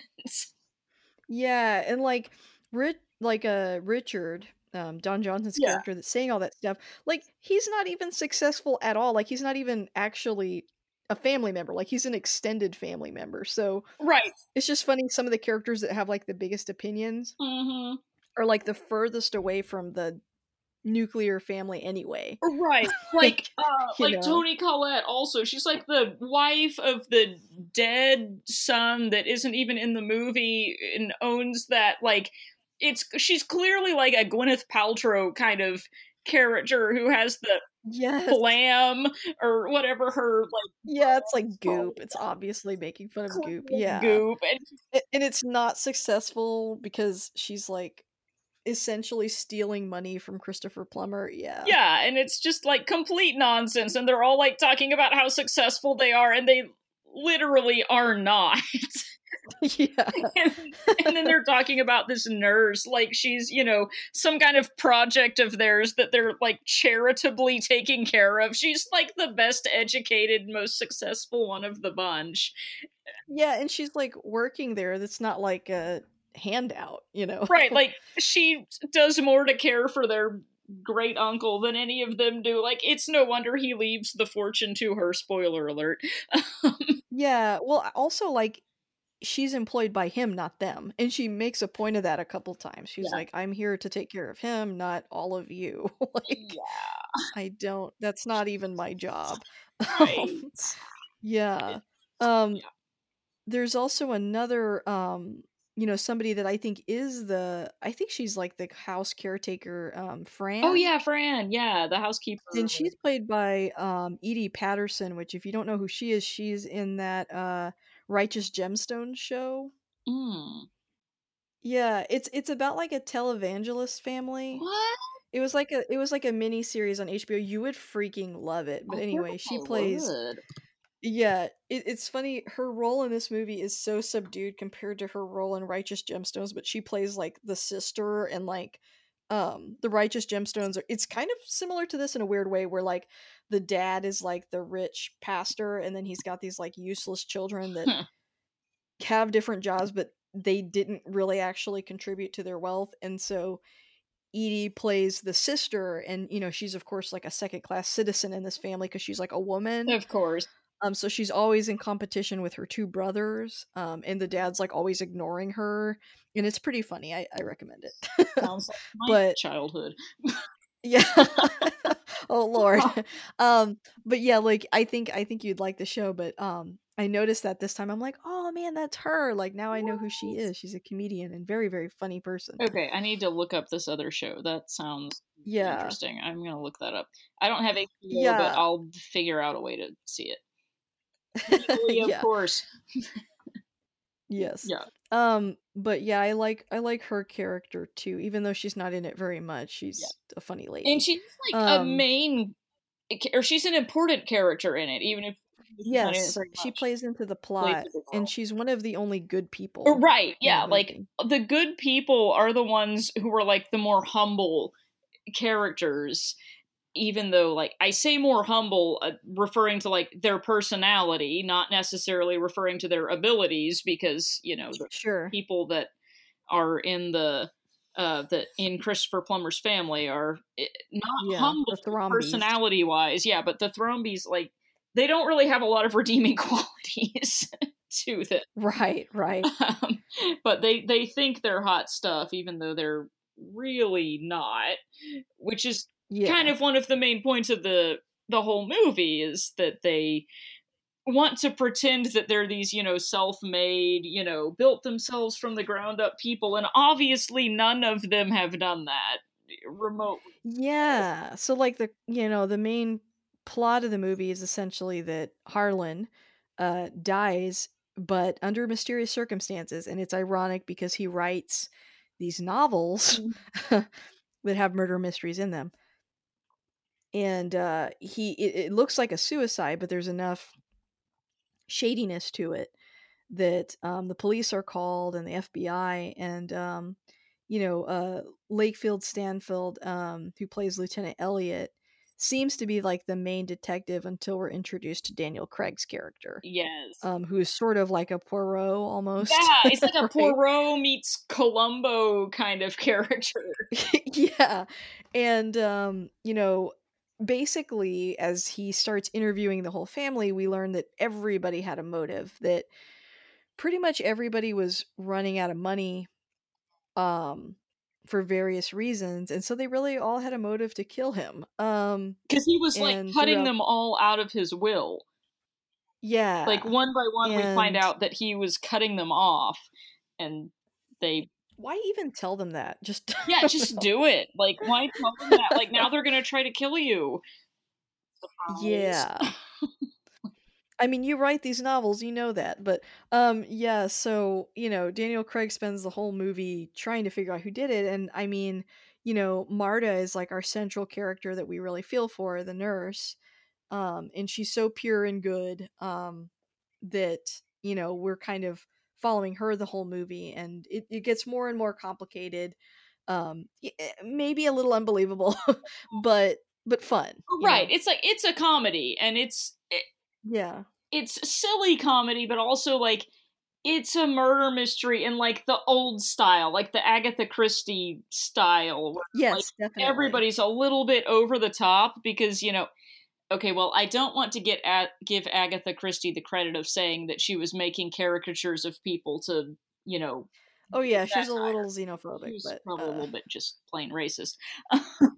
Yeah. And like Rich, like a uh, Richard, um, Don Johnson's yeah. character that's saying all that stuff. Like he's not even successful at all. Like he's not even actually a family member, like he's an extended family member, so right, it's just funny some of the characters that have like the biggest opinions mm-hmm. are like the furthest away from the nuclear family anyway, right? Like uh like know. Tony Collette also, she's like the wife of the dead son that isn't even in the movie and owns that, like it's she's clearly like a Gwyneth Paltrow kind of character who has the yes. Flam or whatever her like yeah it's like Goop, it's obviously making fun of Goop yeah Goop and-, and it's not successful because she's like essentially stealing money from Christopher Plummer yeah yeah and it's just like complete nonsense and they're all like talking about how successful they are and they literally are not. Yeah. and, and then they're talking about this nurse like she's, you know, some kind of project of theirs that they're like charitably taking care of. She's like the best educated, most successful one of the bunch. Yeah, and she's like working there. That's not like a handout, you know. Right, like she does more to care for their great uncle than any of them do. Like it's no wonder he leaves the fortune to her, spoiler alert. Yeah, well also like she's employed by him, not them. And she makes a point of that a couple times. She's yeah. like, I'm here to take care of him, not all of you. Like, yeah. I don't, that's not even my job. Right. yeah. Um, yeah. There's also another, um, you know, somebody that I think is the, I think she's like the house caretaker, um, Fran. Oh yeah, Fran. Yeah. The housekeeper. And she's played by, um, Edie Patterson, which if you don't know who she is, she's in that, uh, Righteous Gemstones show. Mm. Yeah, it's it's about like a televangelist family. What? It was like a it was like a mini series on H B O. You would freaking love it. But I anyway, she I plays. Would. Yeah, it, it's funny. Her role in this movie is so subdued compared to her role in Righteous Gemstones. But she plays like the sister and like um the Righteous Gemstones. Are, it's kind of similar to this in a weird way, where like the dad is like the rich pastor and then he's got these like useless children that huh. have different jobs, but they didn't really actually contribute to their wealth. And so Edie plays the sister and, you know, she's of course like a second class citizen in this family because she's like a woman. Of course. Um, so she's always in competition with her two brothers, um, and the dad's like always ignoring her. And it's pretty funny. I, I recommend it. Sounds like my but, childhood. Yeah. Oh Lord. Um, but yeah, like I think I think you'd like the show, but um I noticed that this time I'm like, oh man, that's her. Like now I know who she is. She's a comedian and very, very funny person. Okay, I need to look up this other show. That sounds yeah. interesting. I'm gonna look that up. I don't have H B O, yeah. but I'll figure out a way to see it. Really, of yeah. course. Yes. Yeah. Um, but yeah, I like I like her character too, even though she's not in it very much. She's yeah. a funny lady, and she's like um, a main, or she's an important character in it, even if yes, she plays into the plot, and she's one of the only good people. Right? Yeah, the like the good people are the ones who are like the more humble characters. Even though, like, I say more humble, uh, referring to, like, their personality, not necessarily referring to their abilities, because, you know, the sure. people that are in the, uh, that in Christopher Plummer's family are not yeah, humble personality-wise, yeah, but the Thrombies, like, they don't really have a lot of redeeming qualities to them. Right, right. Um, but they, they think they're hot stuff, even though they're really not, which is... Yeah. Kind of one of the main points of the the whole movie is that they want to pretend that they're these, you know, self-made, you know, built themselves from the ground up people. And obviously none of them have done that remotely. Yeah. So like the, you know, the main plot of the movie is essentially that Harlan uh, dies, but under mysterious circumstances. And it's ironic because he writes these novels that have murder mysteries in them. And uh, he it, it looks like a suicide, but there's enough shadiness to it that um, the police are called and the F B I and, um, you know, uh, Lakeith Stanfield, um, who plays Lieutenant Elliot, seems to be like the main detective until we're introduced to Daniel Craig's character. Yes. Um, who is sort of like a Poirot almost. Yeah, it's like right? a Poirot meets Columbo kind of character. Yeah. And, um, you know, basically as he starts interviewing the whole family, we learn that everybody had a motive, that pretty much everybody was running out of money um for various reasons, and so they really all had a motive to kill him um because he was like cutting them all out of his will. Yeah, like one by one, and we find out that he was cutting them off, and they why even tell them that? Just yeah, just do it. Like, why tell them that? Like, now they're gonna try to kill you. Surprise. Yeah. I mean, you write these novels, you know that. But um, yeah, so, you know, Daniel Craig spends the whole movie trying to figure out who did it. And I mean, you know, Marta is like our central character that we really feel for, the nurse. Um, and she's so pure and good um, that, you know, we're kind of following her the whole movie, and it, it gets more and more complicated, um maybe a little unbelievable, but but fun, right? Know? It's like, it's a comedy, and it's it, yeah it's silly comedy, but also like it's a murder mystery in like the old style, like the Agatha Christie style, where, yes, like, definitely everybody's a little bit over the top because, you know, okay, well, I don't want to get at, give Agatha Christie the credit of saying that she was making caricatures of people to, you know... Oh yeah, she's a little xenophobic. She's but, probably uh... a little bit just plain racist.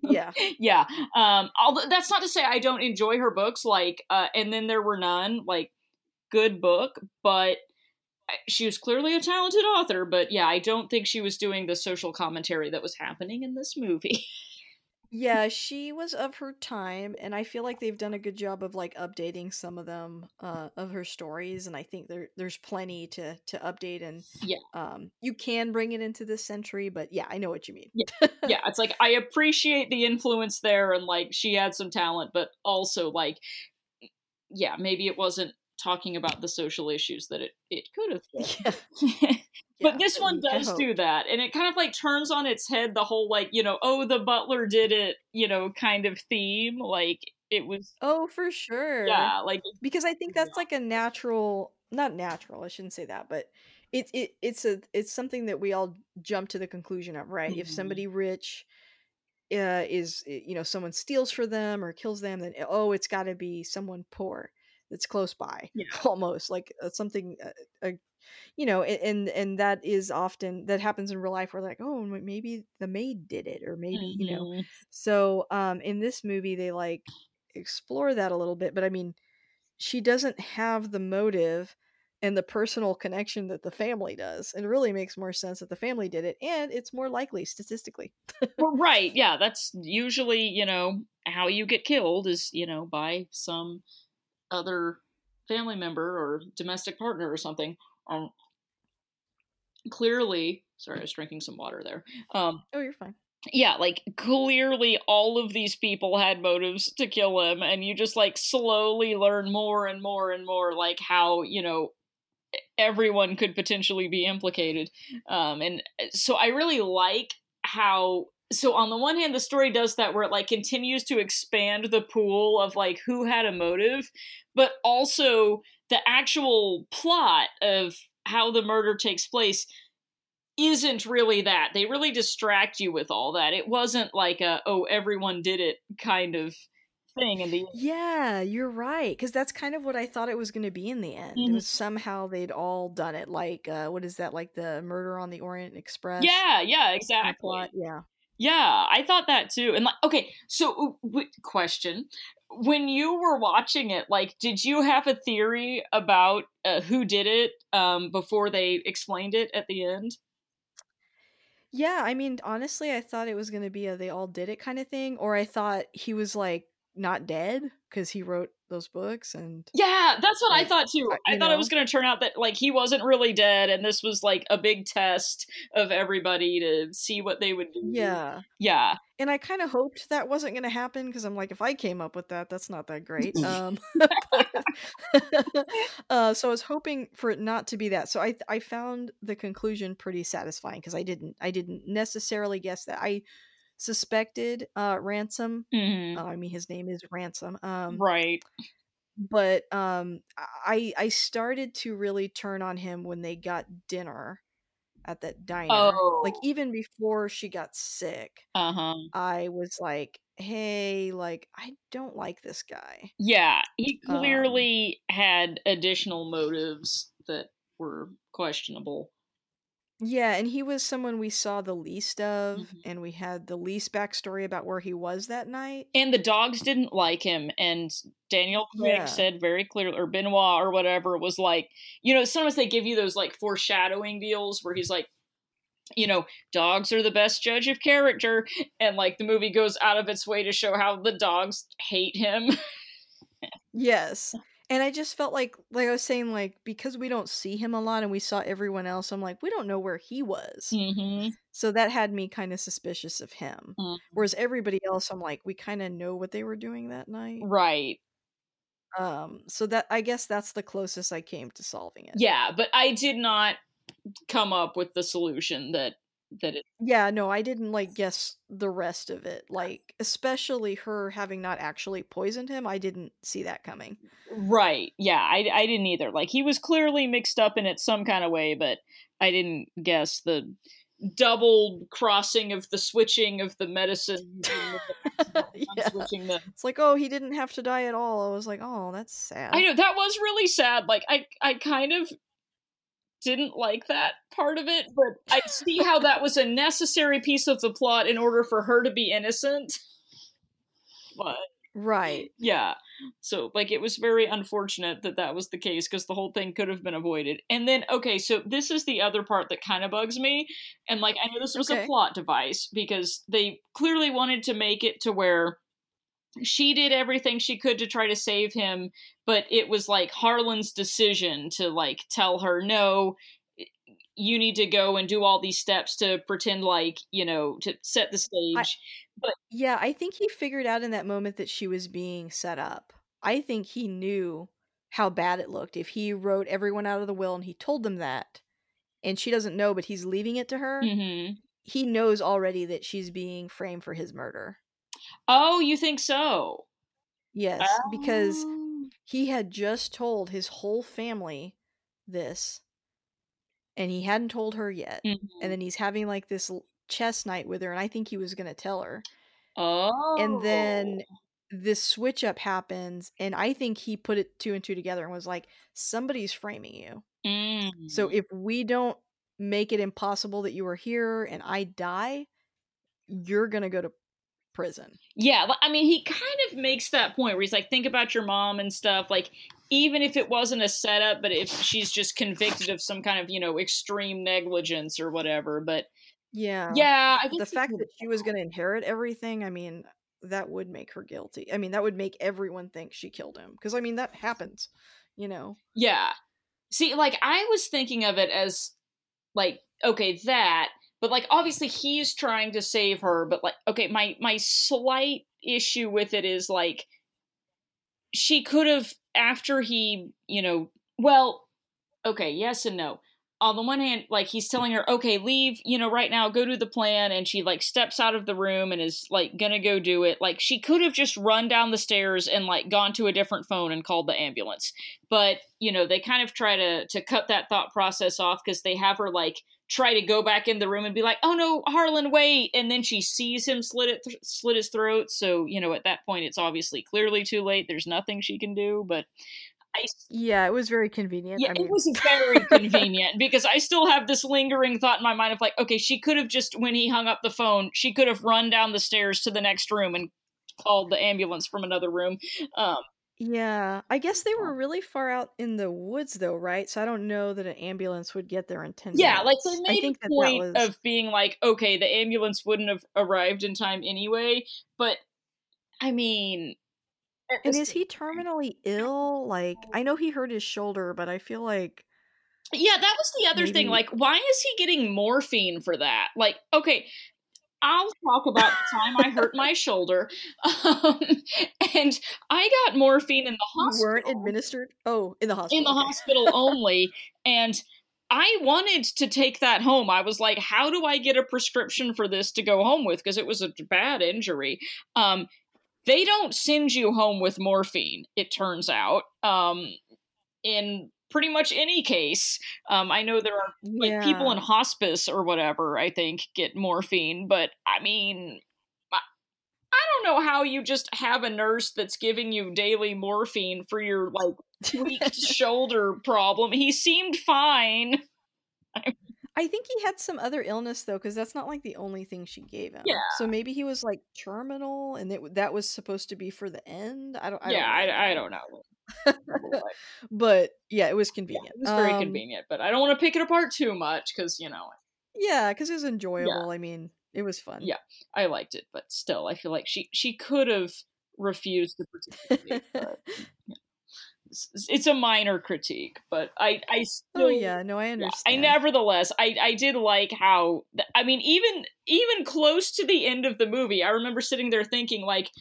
Yeah. Yeah. Um, although that's not to say I don't enjoy her books, like, uh, and then there were none, like, good book, but she was clearly a talented author, but yeah, I don't think she was doing the social commentary that was happening in this movie. Yeah, she was of her time, and I feel like they've done a good job of like updating some of them uh, of her stories, and I think there there's plenty to to update, and yeah, um, you can bring it into this century, but yeah, I know what you mean. Yeah. Yeah, it's like I appreciate the influence there, and like she had some talent, but also like, yeah, maybe it wasn't talking about the social issues that it, it could have been. Yeah. But yeah, this one does do that, and it kind of like turns on its head the whole like, you know, oh, the butler did it, you know, kind of theme. Like it was oh, for sure. Yeah, like because I think that's yeah. like a natural, not natural, I shouldn't say that, but it it it's a it's something that we all jump to the conclusion of, right? Mm-hmm. If somebody rich uh, is, you know, someone steals for them or kills them, then oh, it's got to be someone poor that's close by, yeah. almost like something. Uh, a, You know, and and that is often that happens in real life. Where like, oh, maybe the maid did it, or maybe mm-hmm. you know. So, um, in this movie, they like explore that a little bit. But I mean, she doesn't have the motive and the personal connection that the family does. It really makes more sense that the family did it, and it's more likely statistically. Well, right? Yeah, that's usually, you know, how you get killed is, you know, by some other family member or domestic partner or something. Um, clearly, sorry, I was drinking some water there. Um, oh, you're fine. Yeah, like clearly all of these people had motives to kill him, and you just like slowly learn more and more and more like how, you know, everyone could potentially be implicated. Um, and so I really like how, so on the one hand, the story does that where it like continues to expand the pool of like who had a motive, but also the actual plot of how the murder takes place isn't really that. They really distract you with all that. It wasn't like a, oh, everyone did it kind of thing in the end. Yeah, you're right. Because that's kind of what I thought it was going to be in the end. Mm-hmm. It was somehow they'd all done it. Like, uh, what is that? Like the Murder on the Orient Express? Yeah, yeah, exactly. Yeah. Yeah, I thought that too. And like, okay, so w- question. When you were watching it, like, did you have a theory about uh, who did it um, before they explained it at the end? Yeah, I mean, honestly, I thought it was going to be a they all did it kind of thing. Or I thought he was, like, not dead because he wrote those books. And yeah, that's what like, I thought, too. I thought know? it was going to turn out that, like, he wasn't really dead. And this was, like, a big test of everybody to see what they would do. Yeah. Yeah. And I kind of hoped that wasn't going to happen because I'm like, if I came up with that, that's not that great. um, but, uh, so I was hoping for it not to be that. So I I found the conclusion pretty satisfying because I didn't I didn't necessarily guess that. I suspected uh, Ransom. Mm-hmm. Uh, I mean, his name is Ransom. Um, right. But um, I I started to really turn on him when they got dinner at that diner. Oh. Like even before she got sick, uh-huh. I was like, hey, like I don't like this guy. Yeah, he clearly um, had additional motives that were questionable. Yeah, and he was someone we saw the least of, mm-hmm. and we had the least backstory about where he was that night. And the dogs didn't like him, and Daniel Craig yeah. said very clearly, or Benoit or whatever, was like, you know, sometimes they give you those, like, foreshadowing deals where he's like, you know, dogs are the best judge of character, and, like, the movie goes out of its way to show how the dogs hate him. Yes. And I just felt like, like I was saying, like, because we don't see him a lot and we saw everyone else, I'm like, we don't know where he was. Mm-hmm. So that had me kind of suspicious of him. Mm-hmm. Whereas everybody else, I'm like, we kind of know what they were doing that night. Right. Um. So that, I guess that's the closest I came to solving it. Yeah, but I did not come up with the solution that, that it. Yeah, no, I didn't, like, guess the rest of it. Like, especially her having not actually poisoned him, I didn't see that coming. Right, yeah, I, I didn't either. Like, he was clearly mixed up in it some kind of way, but I didn't guess the double crossing of the switching of the medicine. Yeah. Switching the- it's like, oh, he didn't have to die at all. I was like, oh, that's sad. I know, that was really sad. Like, I, I kind of didn't like that part of it, but I see how that was a necessary piece of the plot in order for her to be innocent. But right, yeah, so like it was very unfortunate that that was the case because the whole thing could have been avoided. And then okay, so this is the other part that kind of bugs me, and like I know this was okay. a plot device because they clearly wanted to make it to where she did everything she could to try to save him, but it was like Harlan's decision to like tell her, no, you need to go and do all these steps to pretend like, you know, to set the stage. I, but yeah, I think he figured out in that moment that she was being set up. I think he knew how bad it looked. If he wrote everyone out of the will and he told them that, and she doesn't know, but he's leaving it to her. Mm-hmm. He knows already that she's being framed for his murder. Oh, you think so? Yes, oh. Because he had just told his whole family this, and he hadn't told her yet. Mm-hmm. And then he's having like this chess night with her, and I think he was going to tell her. Oh. And then this switch up happens, and I think he put it two and two together and was like, somebody's framing you. Mm. So if we don't make it impossible that you are here and I die, you're going to go to prison. Yeah, I mean, he kind of makes that point where he's like, think about your mom and stuff, like, even if it wasn't a setup, but if she's just convicted of some kind of, you know, extreme negligence or whatever, but yeah. Yeah, I think the fact that she was going to inherit everything, I mean, that would make her guilty. I mean, that would make everyone think she killed him, because I mean, that happens, you know. Yeah. See, like, I was thinking of it as, like, okay, that But, like, obviously he's trying to save her, but, like, okay, my, my slight issue with it is, like, she could have, after he, you know, well, okay, yes and no. On the one hand, like, he's telling her, okay, leave, you know, right now, go do the plan, and she, like, steps out of the room and is, like, gonna go do it. Like, she could have just run down the stairs and, like, gone to a different phone and called the ambulance. But, you know, they kind of try to, to cut that thought process off because they have her, like, try to go back in the room and be like, oh no, Harlan, wait. And then she sees him slit it, th- slit his throat. So, you know, at that point, it's obviously clearly too late. There's nothing she can do, but I, yeah, it was very convenient. Yeah, I mean... it was very convenient because I still have this lingering thought in my mind of like, okay, she could have just, when he hung up the phone, she could have run down the stairs to the next room and called the ambulance from another room. Um, yeah, I guess they were really far out in the woods though, right? So I don't know that an ambulance would get there in ten yeah, minutes. Yeah, like they made a the point that that was... of being like, okay, the ambulance wouldn't have arrived in time anyway, but I mean... And is he terminally ill? Like, I know he hurt his shoulder, but I feel like... Yeah, that was the other maybe... thing. Like, why is he getting morphine for that? Like, okay, I'll talk about the time I hurt my shoulder. Um, and I got morphine in the hospital. You weren't administered? Oh, in the hospital. In the okay. hospital only. And I wanted to take that home. I was like, how do I get a prescription for this to go home with? Because it was a bad injury. Um They don't send you home with morphine, it turns out, um, in pretty much any case. Um, I know there are like yeah. people in hospice or whatever, I think, get morphine. But, I mean, I, I don't know how you just have a nurse that's giving you daily morphine for your, like, tweaked shoulder problem. He seemed fine. I think he had some other illness, though, because that's not, like, the only thing she gave him. Yeah. So maybe he was, like, terminal, and it, that was supposed to be for the end? I don't I Yeah, don't I, I don't know. But, yeah, it was convenient. Yeah, it was very um, convenient, but I don't want to pick it apart too much, because, you know. Yeah, because it was enjoyable. Yeah. I mean, it was fun. Yeah, I liked it, but still, I feel like she, she could have refused to participate, but, yeah. It's a minor critique, but I, I still, oh yeah, no, I understand. I nevertheless, I, I did like how, I mean, even, even close to the end of the movie, I remember sitting there thinking like,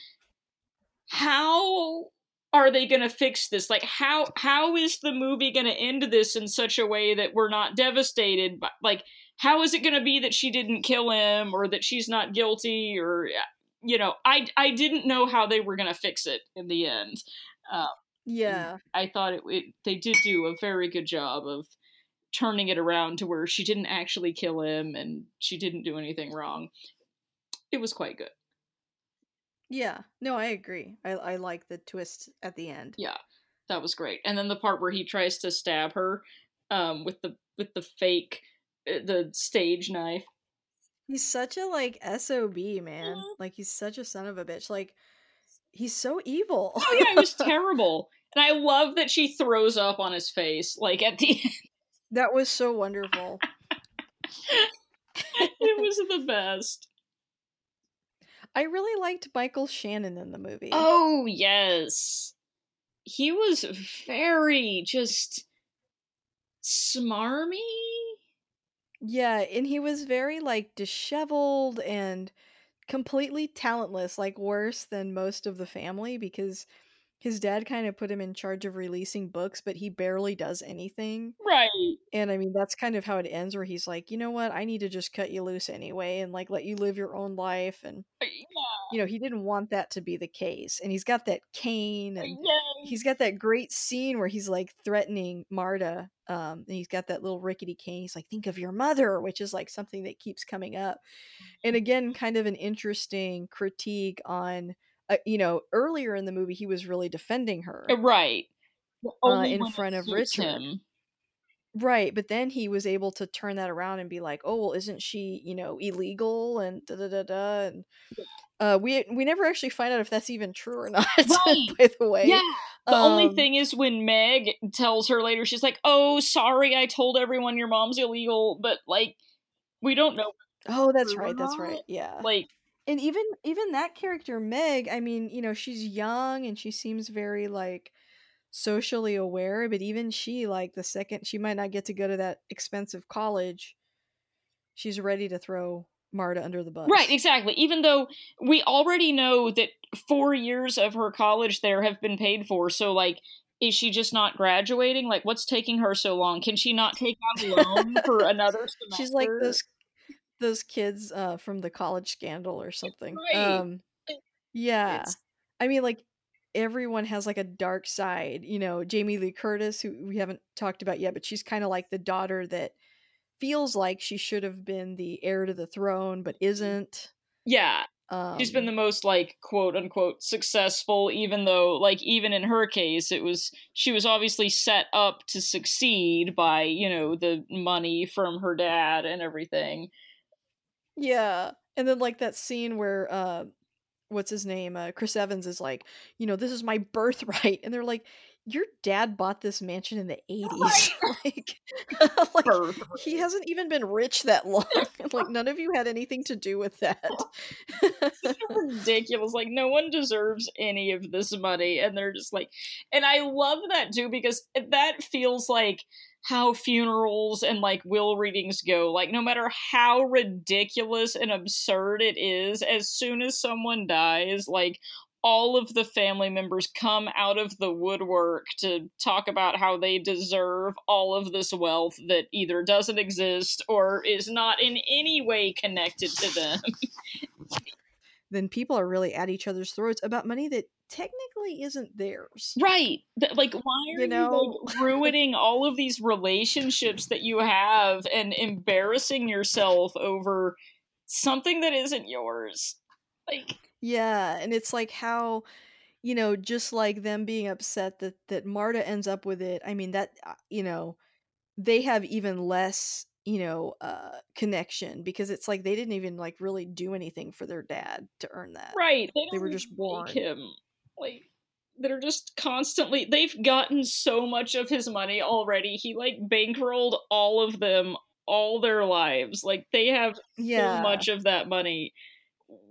how are they going to fix this? Like how, how is the movie going to end this in such a way that we're not devastated by, like, how is it going to be that she didn't kill him or that she's not guilty or, you know, I, I didn't know how they were going to fix it in the end. Um, Yeah, I thought it, it. They did do a very good job of turning it around to where she didn't actually kill him and she didn't do anything wrong. It was quite good. Yeah, no, I agree. I, I like the twist at the end. Yeah, that was great. And then the part where he tries to stab her, um, with the with the fake, uh, the stage knife. He's such a like S O B man. Mm-hmm. Like he's such a son of a bitch. Like he's so evil. Oh yeah, he was terrible. And I love that she throws up on his face, like, at the end. That was so wonderful. It was the best. I really liked Michael Shannon in the movie. Oh, yes. He was very just smarmy. Yeah, and he was very, like, disheveled and completely talentless, like, worse than most of the family because... his dad kind of put him in charge of releasing books, but he barely does anything. Right. And I mean, that's kind of how it ends, where he's like, you know what? I need to just cut you loose anyway and like let you live your own life. And, yeah. you know, he didn't want that to be the case. And he's got that cane and yeah. he's got that great scene where he's like threatening Marta. Um, and he's got that little rickety cane. He's like, think of your mother, which is like something that keeps coming up. And again, kind of an interesting critique on, Uh, you know, earlier in the movie, he was really defending her. Right. Uh, in front of Richard. Him. Right. But then he was able to turn that around and be like, oh, well, isn't she, you know, illegal and da da da da. And uh, we, we never actually find out if that's even true or not, right. by the way. Yeah. The um, only thing is when Meg tells her later, she's like, oh, sorry, I told everyone your mom's illegal. But, like, we don't know. Oh, that's right. That's right. Yeah. Like. And even even that character, Meg, I mean, you know, she's young and she seems very, like, socially aware. But even she, like, the second she might not get to go to that expensive college, she's ready to throw Marta under the bus. Right, exactly. Even though we already know that four years of her college there have been paid for. So, like, is she just not graduating? Like, what's taking her so long? Can she not take out a loan for another semester? She's like those... those kids uh from the college scandal or something. Right. um yeah it's... I mean, like, everyone has like a dark side, you know. Jamie Lee Curtis, who we haven't talked about yet, but she's kind of like the daughter that feels like she should have been the heir to the throne but isn't. Yeah. Um, She's been the most, like, quote unquote successful, even though, like, even in her case, it was, she was obviously set up to succeed by, you know, the money from her dad and everything. Yeah. And then, like, that scene where, uh, what's his name? Uh, Chris Evans is like, you know, this is my birthright. And they're like, your dad bought this mansion in the eighties. like, like he hasn't even been rich that long. Like, none of you had anything to do with that. It's ridiculous. Like, no one deserves any of this money. And they're just like, and I love that too, because that feels like how funerals and, like, will readings go. Like, no matter how ridiculous and absurd it is, as soon as someone dies, like, all of the family members come out of the woodwork to talk about how they deserve all of this wealth that either doesn't exist or is not in any way connected to them. Then people are really at each other's throats about money that technically isn't theirs. Right. Like, why are you, know? you like, ruining all of these relationships that you have and embarrassing yourself over something that isn't yours? Like... Yeah, and it's like how, you know, just like them being upset that, that Marta ends up with it, I mean, that, you know, they have even less, you know, uh, connection, because it's like they didn't even, like, really do anything for their dad to earn that. Right. They, they were just born. Him. Like, they're just constantly, they've gotten so much of his money already. He, like, bankrolled all of them all their lives. Like, they have yeah. so much of that money.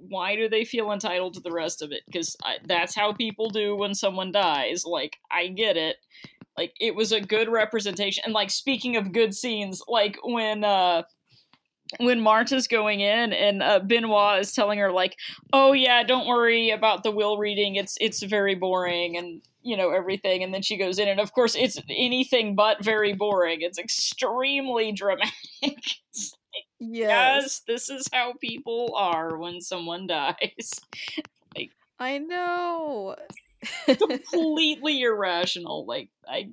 Why do they feel entitled to the rest of it? Because that's how people do when someone dies. Like, I get it. Like, it was a good representation. And, like, speaking of good scenes, like, when, uh, when Marta's going in and uh, Benoit is telling her, like, oh, yeah, don't worry about the will reading. It's, it's very boring and, you know, everything. And then she goes in and, of course, it's anything but very boring. It's extremely dramatic. It's Yes. yes, this is how people are when someone dies. Like, I know. Completely irrational. Like, I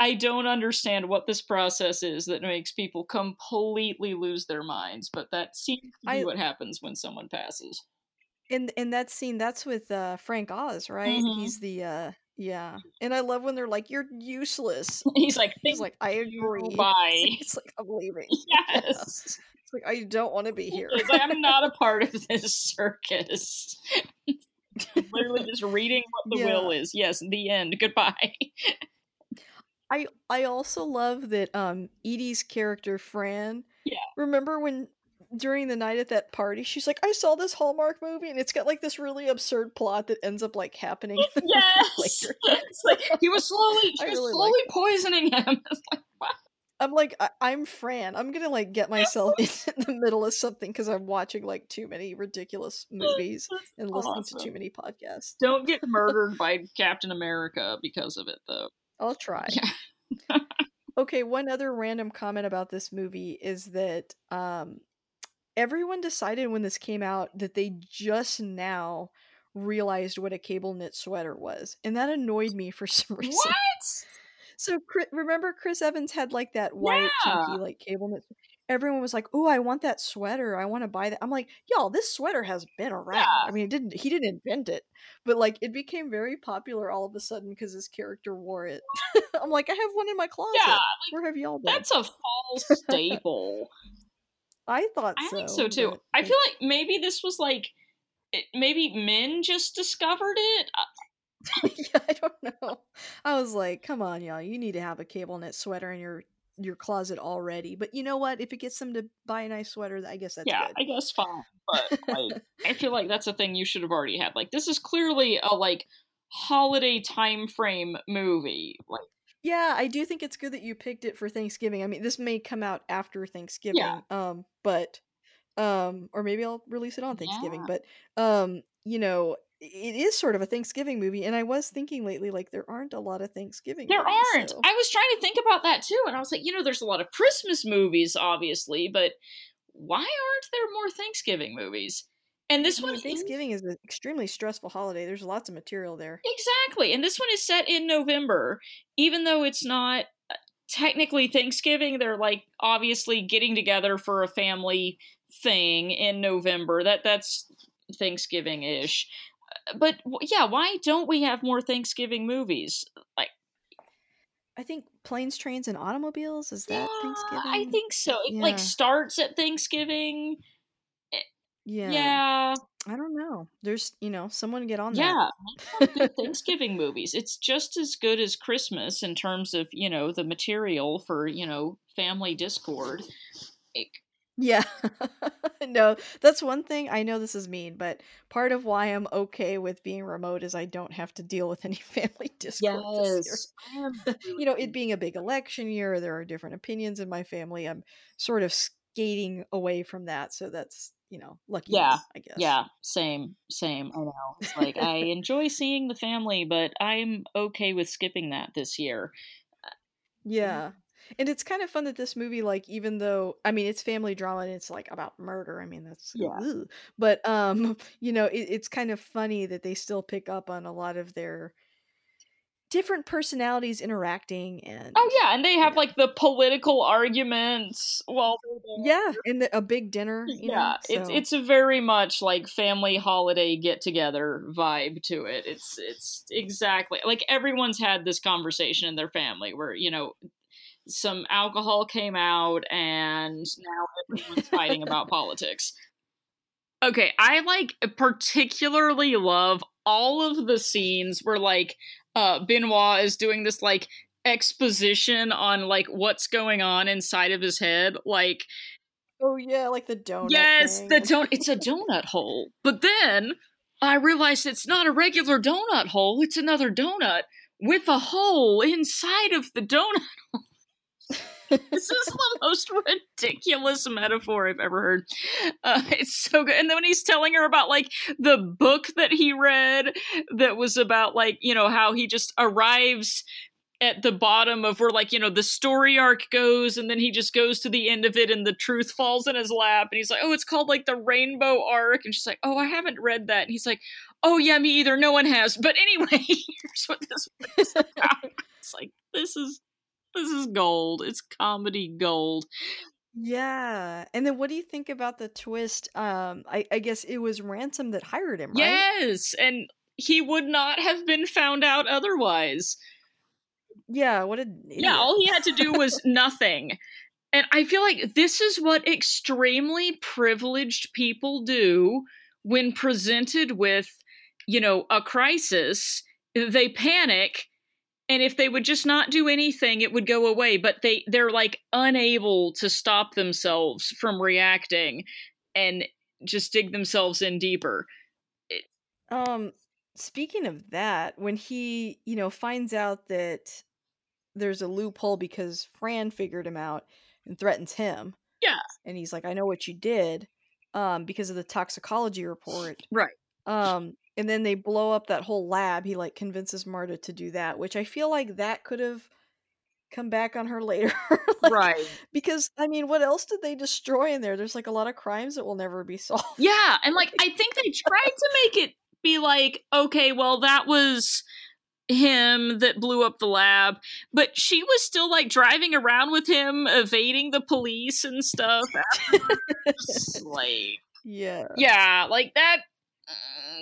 I don't understand what this process is that makes people completely lose their minds, but that seems to be I, what happens when someone passes. In in that scene, that's with uh, Frank Oz, right? Mm-hmm. He's the uh yeah. And I love when they're like, you're useless. He's like, He's like I agree. Bye. It's like, I'm leaving. Yes. Yeah. It's like, I don't want to be here. It's like, I'm not a part of this circus. Literally just reading what the yeah. will is. Yes, the end. Goodbye. I I also love that um Edie's character, Fran. Yeah. Remember when during the night at that party, she's like, I saw this Hallmark movie, and it's got, like, this really absurd plot that ends up, like, happening. Yes! It's like, he was slowly, she was really slowly like poisoning him. Like, what? I'm like, I- I'm Fran. I'm gonna, like, get myself in the middle of something because I'm watching, like, too many ridiculous movies and listening awesome. to too many podcasts. Don't get murdered by Captain America because of it, though. I'll try. Yeah. Okay, one other random comment about this movie is that, um, everyone decided when this came out that they just now realized what a cable knit sweater was. And that annoyed me for some reason. What? So remember Chris Evans had, like, that white, yeah. chunky, like, cable knit sweater? Everyone was like, oh, I want that sweater. I want to buy that. I'm like, y'all, this sweater has been around. Yeah. I mean, it didn't. he didn't invent it. But, like, it became very popular all of a sudden because his character wore it. I'm like, I have one in my closet. Yeah, like, where have y'all been? That's a fall staple. I thought so. I think so, too. I feel like maybe this was, like, it, maybe men just discovered it. Yeah, I don't know. I was like, come on, y'all. You need to have a cable knit sweater in your, your closet already. But you know what? If it gets them to buy a nice sweater, I guess that's yeah, good. Yeah, I guess fine. But I, I feel like that's a thing you should have already had. Like, this is clearly a, like, holiday time frame movie. Like, yeah, I do think it's good that you picked it for Thanksgiving. I mean, this may come out after Thanksgiving, yeah. um, but, um, or maybe I'll release it on Thanksgiving, yeah. but, um, you know, it is sort of a Thanksgiving movie, and I was thinking lately, like, there aren't a lot of Thanksgiving There movies, aren't! So. I was trying to think about that, too, and I was like, you know, there's a lot of Christmas movies, obviously, but why aren't there more Thanksgiving movies? And this I mean, one Thanksgiving is an extremely stressful holiday. There's lots of material there. Exactly. And this one is set in November, even though it's not technically Thanksgiving. They're, like, obviously getting together for a family thing in November. That that's Thanksgiving-ish. But yeah, why don't we have more Thanksgiving movies? Like, I think Planes, Trains, and Automobiles, is that yeah, Thanksgiving? I think so. It yeah. like starts at Thanksgiving. Yeah. Yeah. I don't know. There's, you know, someone get on yeah, that. Yeah. Thanksgiving movies. It's just as good as Christmas in terms of, you know, the material for, you know, family discord. It, Yeah, no, that's one thing. I know this is mean, but part of why I'm okay with being remote is I don't have to deal with any family discord. Yes, you know, it being a big election year, there are different opinions in my family. I'm sort of skating away from that, so that's, you know, lucky. Yeah, I guess. Yeah, same, same. I know. It's like I enjoy seeing the family, but I'm okay with skipping that this year. Yeah. And it's kind of fun that this movie, like, even though, I mean, it's family drama and it's like about murder. I mean, that's, yeah. Ugh. But, um, you know, it, it's kind of funny that they still pick up on a lot of their different personalities interacting. And oh, yeah. And they have, you know, like the political arguments while they're there. Yeah. And the, a big dinner. You yeah. Know, so. It's it's a very much like family holiday get together vibe to it. It's, it's exactly like everyone's had this conversation in their family where, you know, some alcohol came out and now everyone's fighting about politics. Okay, I like particularly love all of the scenes where like uh Benoit is doing this like exposition on like what's going on inside of his head, like oh yeah, like the donut. Yes, thing. the donut. It's a donut hole. But then I realized it's not a regular donut hole, it's another donut with a hole inside of the donut hole. This is the most ridiculous metaphor I've ever heard. Uh, it's so good. And then when he's telling her about like the book that he read that was about like, you know, how he just arrives at the bottom of where like, you know, the story arc goes and then he just goes to the end of it and the truth falls in his lap. And he's like, oh, it's called like the rainbow arc. And she's like, oh, I haven't read that. And he's like, oh yeah, me either. No one has. But anyway, here's what this is about. It's like, this is This is gold. It's comedy gold. Yeah. And then what do you think about the twist? Um, I, I guess it was Ransom that hired him, right? Yes. And he would not have been found out otherwise. Yeah. What a idiot. Yeah. All he had to do was nothing. And I feel like this is what extremely privileged people do when presented with, you know, a crisis. They panic. And if they would just not do anything, it would go away. But they, they're like unable to stop themselves from reacting and just dig themselves in deeper. It- um, speaking of that, when he, you know, finds out that there's a loophole because Fran figured him out and threatens him. Yeah. And he's like, I know what you did um, because of the toxicology report. Right. Um. And then they blow up that whole lab. He, like, convinces Marta to do that, which I feel like that could have come back on her later. Like, right. Because, I mean, what else did they destroy in there? There's, like, a lot of crimes that will never be solved. Yeah, and, like, I think they tried to make it be like, okay, well, that was him that blew up the lab. But she was still, like, driving around with him, evading the police and stuff. Like, yeah. Yeah, like, that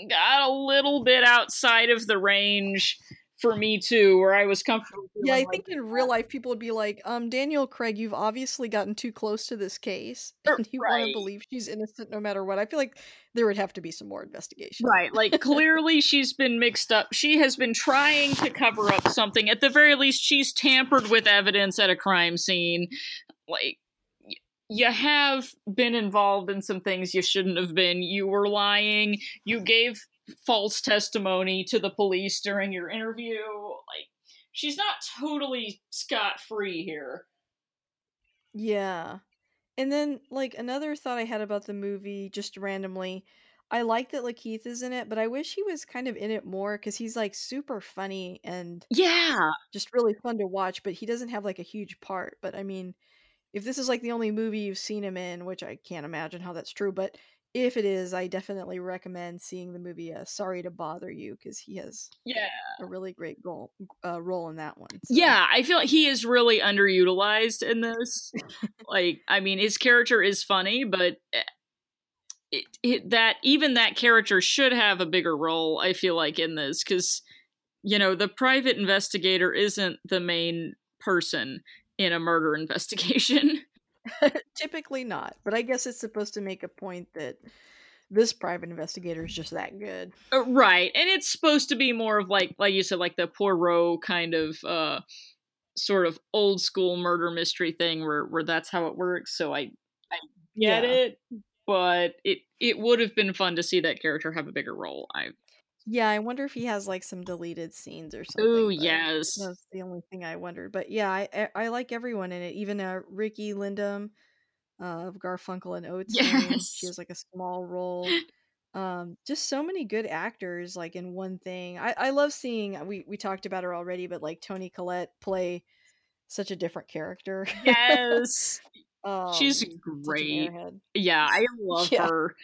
got a little bit outside of the range for me too, where I was comfortable. Yeah, I think like, in real life people would be like, um, Daniel Craig, you've obviously gotten too close to this case, and you right. want to believe she's innocent no matter what. I feel like there would have to be some more investigation. Right, like clearly she's been mixed up. She has been trying to cover up something. At the very least, she's tampered with evidence at a crime scene. Like, you have been involved in some things you shouldn't have been. You were lying. You gave false testimony to the police during your interview. Like, she's not totally scot-free here. Yeah. And then, like, another thought I had about the movie, just randomly, I like that Lakeith is in it, but I wish he was kind of in it more because he's, like, super funny and yeah, just really fun to watch, but he doesn't have, like, a huge part. But, I mean, if this is like the only movie you've seen him in, which I can't imagine how that's true, but if it is, I definitely recommend seeing the movie uh, Sorry to Bother You, because he has yeah. a really great goal, uh, role in that one. So. Yeah, I feel like he is really underutilized in this. Like, I mean, his character is funny, but it, it, that even that character should have a bigger role, I feel like, in this, because, you know, the private investigator isn't the main person in a murder investigation. Typically not, but I guess it's supposed to make a point that this private investigator is just that good. Uh, right. And it's supposed to be more of like, like you said, like the Poirot kind of uh, sort of old school murder mystery thing where, where that's how it works. So I, I get yeah. it, but it, it would have been fun to see that character have a bigger role. I Yeah, I wonder if he has like some deleted scenes or something. Oh, yes. That's the only thing I wondered. But yeah, I I, I like everyone in it. Even uh, Ricky Lindham uh, of Garfunkel and Oates. Yes. She has like a small role. Um, just so many good actors like in one thing. I, I love seeing, we, we talked about her already, but like Toni Collette play such a different character. Yes. um, She's great. Yeah, I love yeah. her.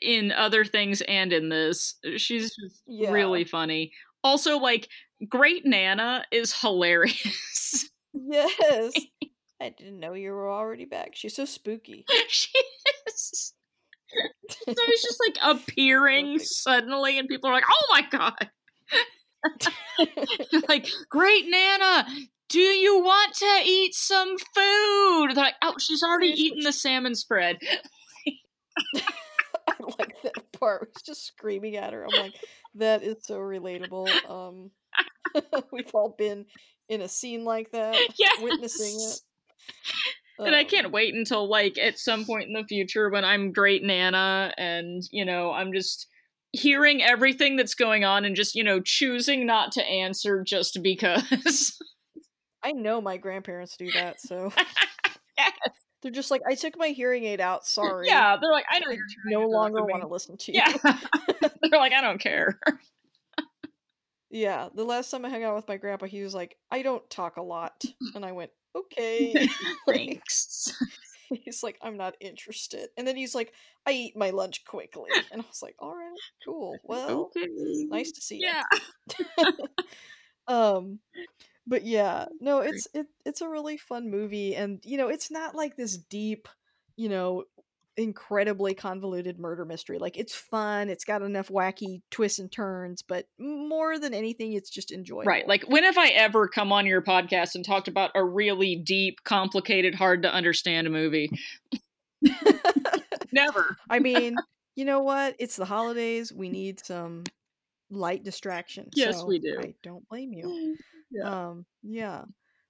In other things and in this, she's just yeah. really funny. Also, like, Great Nana is hilarious. Yes. I didn't know you were already back. She's so spooky. She is. So it's just like appearing suddenly and people are like, oh my god. Like, Great Nana, do you want to eat some food? They're like, oh, she's already eaten the salmon spread. Like that part was just screaming at her. I'm like, that is so relatable. Um, we've all been in a scene like that, yes! witnessing it. Um, and I can't wait until like at some point in the future when I'm Great Nana and, you know, I'm just hearing everything that's going on and just, you know, choosing not to answer just because. I know my grandparents do that, so. Yes. They're just like, I took my hearing aid out, sorry. Yeah, they're like, I don't no longer want to listen to you. Yeah. They're like, I don't care. Yeah, the last time I hung out with my grandpa, he was like, I don't talk a lot. And I went, okay. Thanks. He's like, I'm not interested. And then he's like, I eat my lunch quickly. And I was like, all right, cool. Well, okay. Nice to see yeah. you. um... But yeah, no, it's it it's a really fun movie, and you know, it's not like this deep, you know, incredibly convoluted murder mystery. Like, it's fun, it's got enough wacky twists and turns, but more than anything, it's just enjoyable. Right, like, when have I ever come on your podcast and talked about a really deep, complicated, hard to understand movie? Never. I mean, you know what? It's the holidays. We need some light distraction. Yes, so we do. I don't blame you. Yeah. Um, yeah.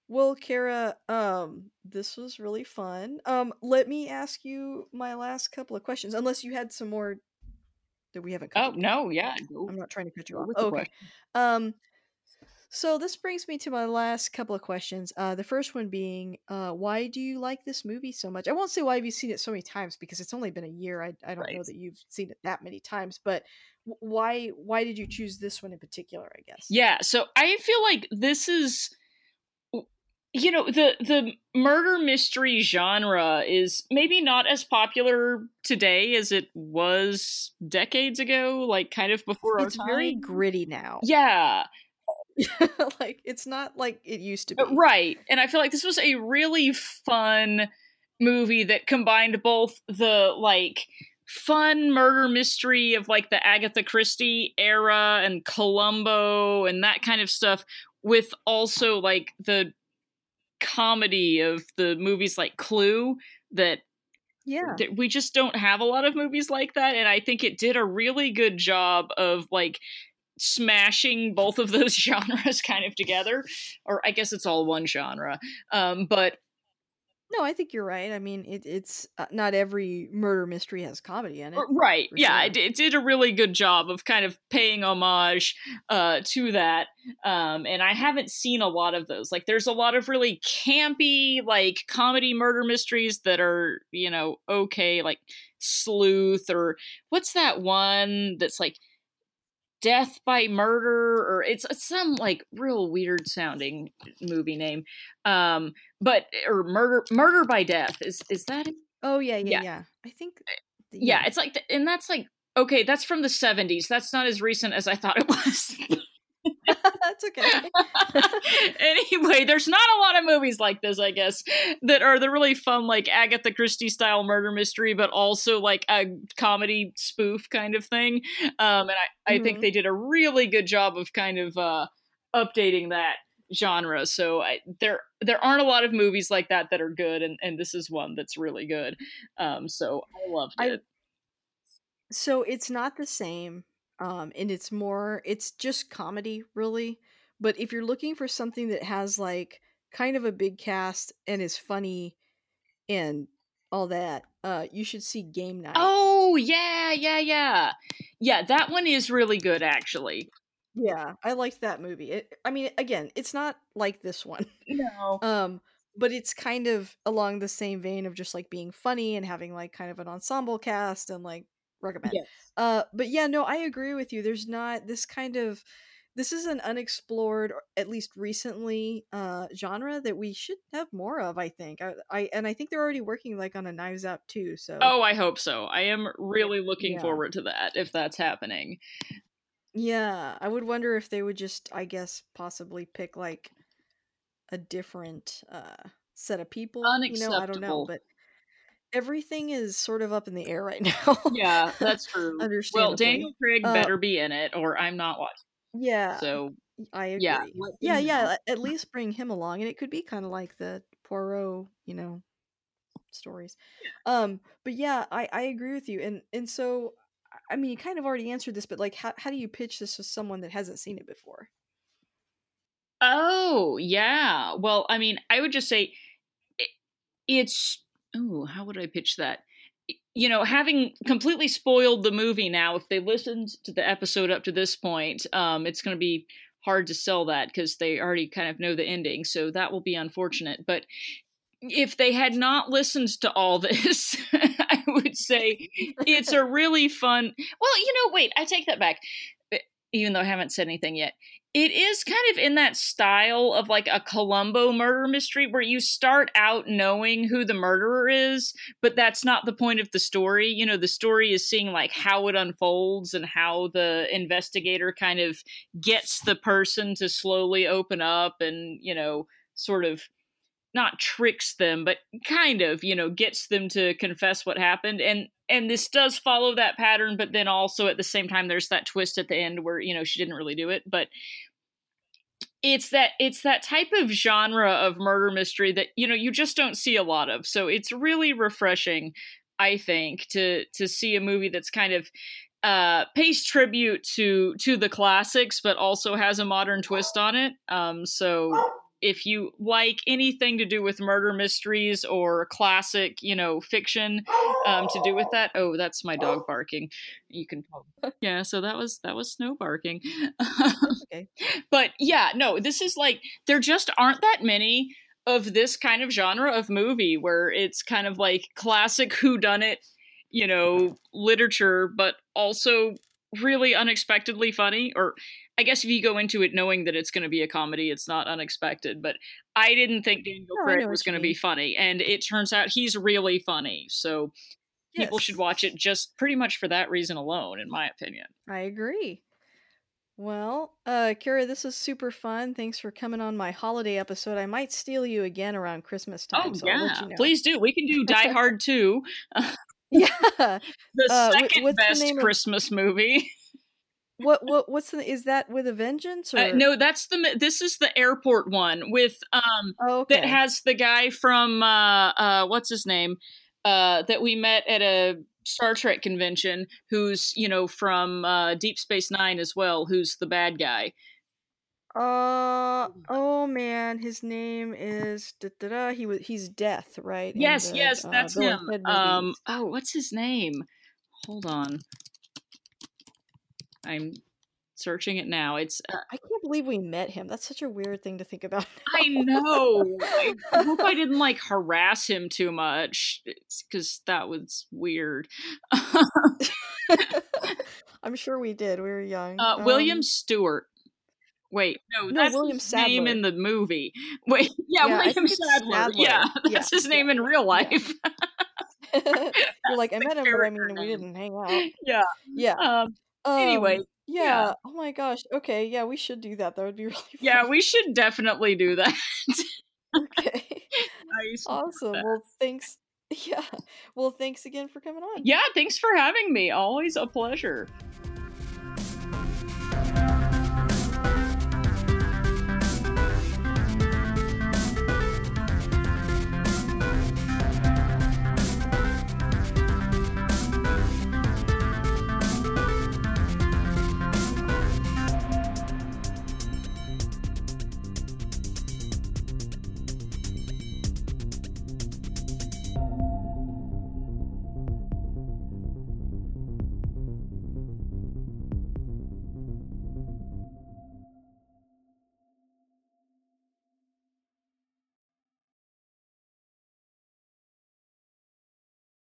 Well, Kara, um, this was really fun. Um, let me ask you my last couple of questions, unless you had some more that we haven't covered. Oh, no. Yeah. I'm not trying to cut you off. Oh, okay. Um, so this brings me to my last couple of questions. Uh, the first one being, uh, why do you like this movie so much? I won't say why have you seen it so many times, because it's only been a year. I, I don't right. know that you've seen it that many times, but why why did you choose this one in particular, I guess? Yeah, so I feel like this is, you know, the the murder mystery genre is maybe not as popular today as it was decades ago, like kind of before our time. It's very gritty now. Yeah. Like, it's not like it used to be. Right, and I feel like this was a really fun movie that combined both the, like, fun murder mystery of like the Agatha Christie era and Columbo and that kind of stuff with also like the comedy of the movies like Clue that yeah that we just don't have a lot of movies like that, and I think it did a really good job of like smashing both of those genres kind of together, or I guess it's all one genre, um but no, I think you're right. I mean, it, it's uh, not every murder mystery has comedy in it. Right. Yeah, sure. it, it did a really good job of kind of paying homage uh, to that. Um, and I haven't seen a lot of those. Like, there's a lot of really campy, like, comedy murder mysteries that are, you know, okay, like Sleuth, or what's that one that's like Death by Murder, or it's, it's some like real weird sounding movie name, um but or murder murder by Death is is that it? Oh yeah, yeah yeah yeah I think the, yeah. yeah it's like the, and that's like okay that's from the seventies, that's not as recent as I thought it was. That's okay. Anyway, there's not a lot of movies like this, I guess, that are the really fun, like Agatha Christie style murder mystery, but also like a comedy spoof kind of thing. Um, and I, I mm-hmm. think they did a really good job of kind of uh, updating that genre. So I, there there aren't a lot of movies like that that are good, and, and this is one that's really good. Um, so I loved I, it. So it's not the same. Um, and it's more, it's just comedy really. But if you're looking for something that has like kind of a big cast and is funny and all that, uh, you should see Game Night. Oh yeah, yeah, yeah. Yeah. That one is really good actually. Yeah. I liked that movie. It, I mean, again, it's not like this one. No. Um, but it's kind of along the same vein of just like being funny and having like kind of an ensemble cast and like, recommend. Yes. Uh, but yeah, no, I agree with you. There's not this kind of, this is an unexplored, or at least recently, uh, genre that we should have more of, I think. I, I and I think they're already working like on a Knives Out too. So. Oh, I hope so. I am really looking yeah. forward to that if that's happening. Yeah. I would wonder if they would just, I guess, possibly pick like a different, uh, set of people. Unacceptable. You know, I don't know, but everything is sort of up in the air right now. Yeah, that's true. Well, Daniel Craig uh, better be in it or I'm not watching. Yeah. So I agree. Yeah, yeah, yeah. At least bring him along. And it could be kind of like the Poirot, you know, stories. Yeah. Um, but yeah, I, I agree with you. And and so, I mean, you kind of already answered this, but like, how, how do you pitch this to someone that hasn't seen it before? Oh, yeah. Well, I mean, I would just say it, it's... Ooh, how would I pitch that? You know, having completely spoiled the movie now, if they listened to the episode up to this point, um, it's going to be hard to sell that because they already kind of know the ending. So that will be unfortunate. But if they had not listened to all this, I would say it's a really fun... Well, you know, wait, I take that back, even though I haven't said anything yet. It is kind of in that style of like a Columbo murder mystery where you start out knowing who the murderer is, but that's not the point of the story. You know, the story is seeing like how it unfolds and how the investigator kind of gets the person to slowly open up and, you know, sort of not tricks them, but kind of, you know, gets them to confess what happened. And And this does follow that pattern, but then also at the same time, there's that twist at the end where, you know, she didn't really do it. But it's that it's that type of genre of murder mystery that, you know, you just don't see a lot of. So it's really refreshing, I think, to to see a movie that's kind of uh, pays tribute to to the classics, but also has a modern twist on it. Um, so if you like anything to do with murder mysteries or classic, you know, fiction um, to do with that. Oh, that's my dog barking. You can probably, yeah. So that was, that was Snow barking. Okay. But yeah, no, this is like, there just aren't that many of this kind of genre of movie where it's kind of like classic whodunit, you know, literature, but also really unexpectedly funny. Or I guess if you go into it knowing that it's going to be a comedy, it's not unexpected. But I didn't think Daniel no, Craig was going to be funny. And it turns out he's really funny. So yes. People should watch it just pretty much for that reason alone, in my opinion. I agree. Well, uh, Kara, this was super fun. Thanks for coming on my holiday episode. I might steal you again around Christmas time. Oh, so yeah. I'll let you know. Please do. We can do Die Hard two. Yeah. The uh, second wh- best the Christmas of- movie. What what what's the is that with a vengeance or uh, no? That's the this is the airport one with um oh, okay. that has the guy from uh uh what's his name uh that we met at a Star Trek convention who's you know from uh, Deep Space Nine as well who's the bad guy. Uh oh man, his name is da da da. He was he's Death, right? Yes, the, yes, that's uh, him. Um oh, what's his name? Hold on. I'm searching it now. It's uh, I can't believe we met him. That's such a weird thing to think about. I know. I hope I didn't like harass him too much because that was weird. I'm sure we did. We were young. Uh, um, William Stewart. Wait, no, no that's William his Sadler. Name in the movie. Wait, yeah, yeah William Sadler. Sadler. Yeah, that's yeah. his name yeah. in real life. Yeah. You're like I met him, but I mean, name. We didn't hang out. Yeah, yeah. Um, Um, anyway. Yeah. yeah. Oh my gosh. Okay. Yeah, we should do that. That would be really fun. Yeah, we should definitely do that. Okay. Nice. Awesome. Well, thanks. Yeah. Well, thanks again for coming on. Yeah, thanks for having me. Always a pleasure.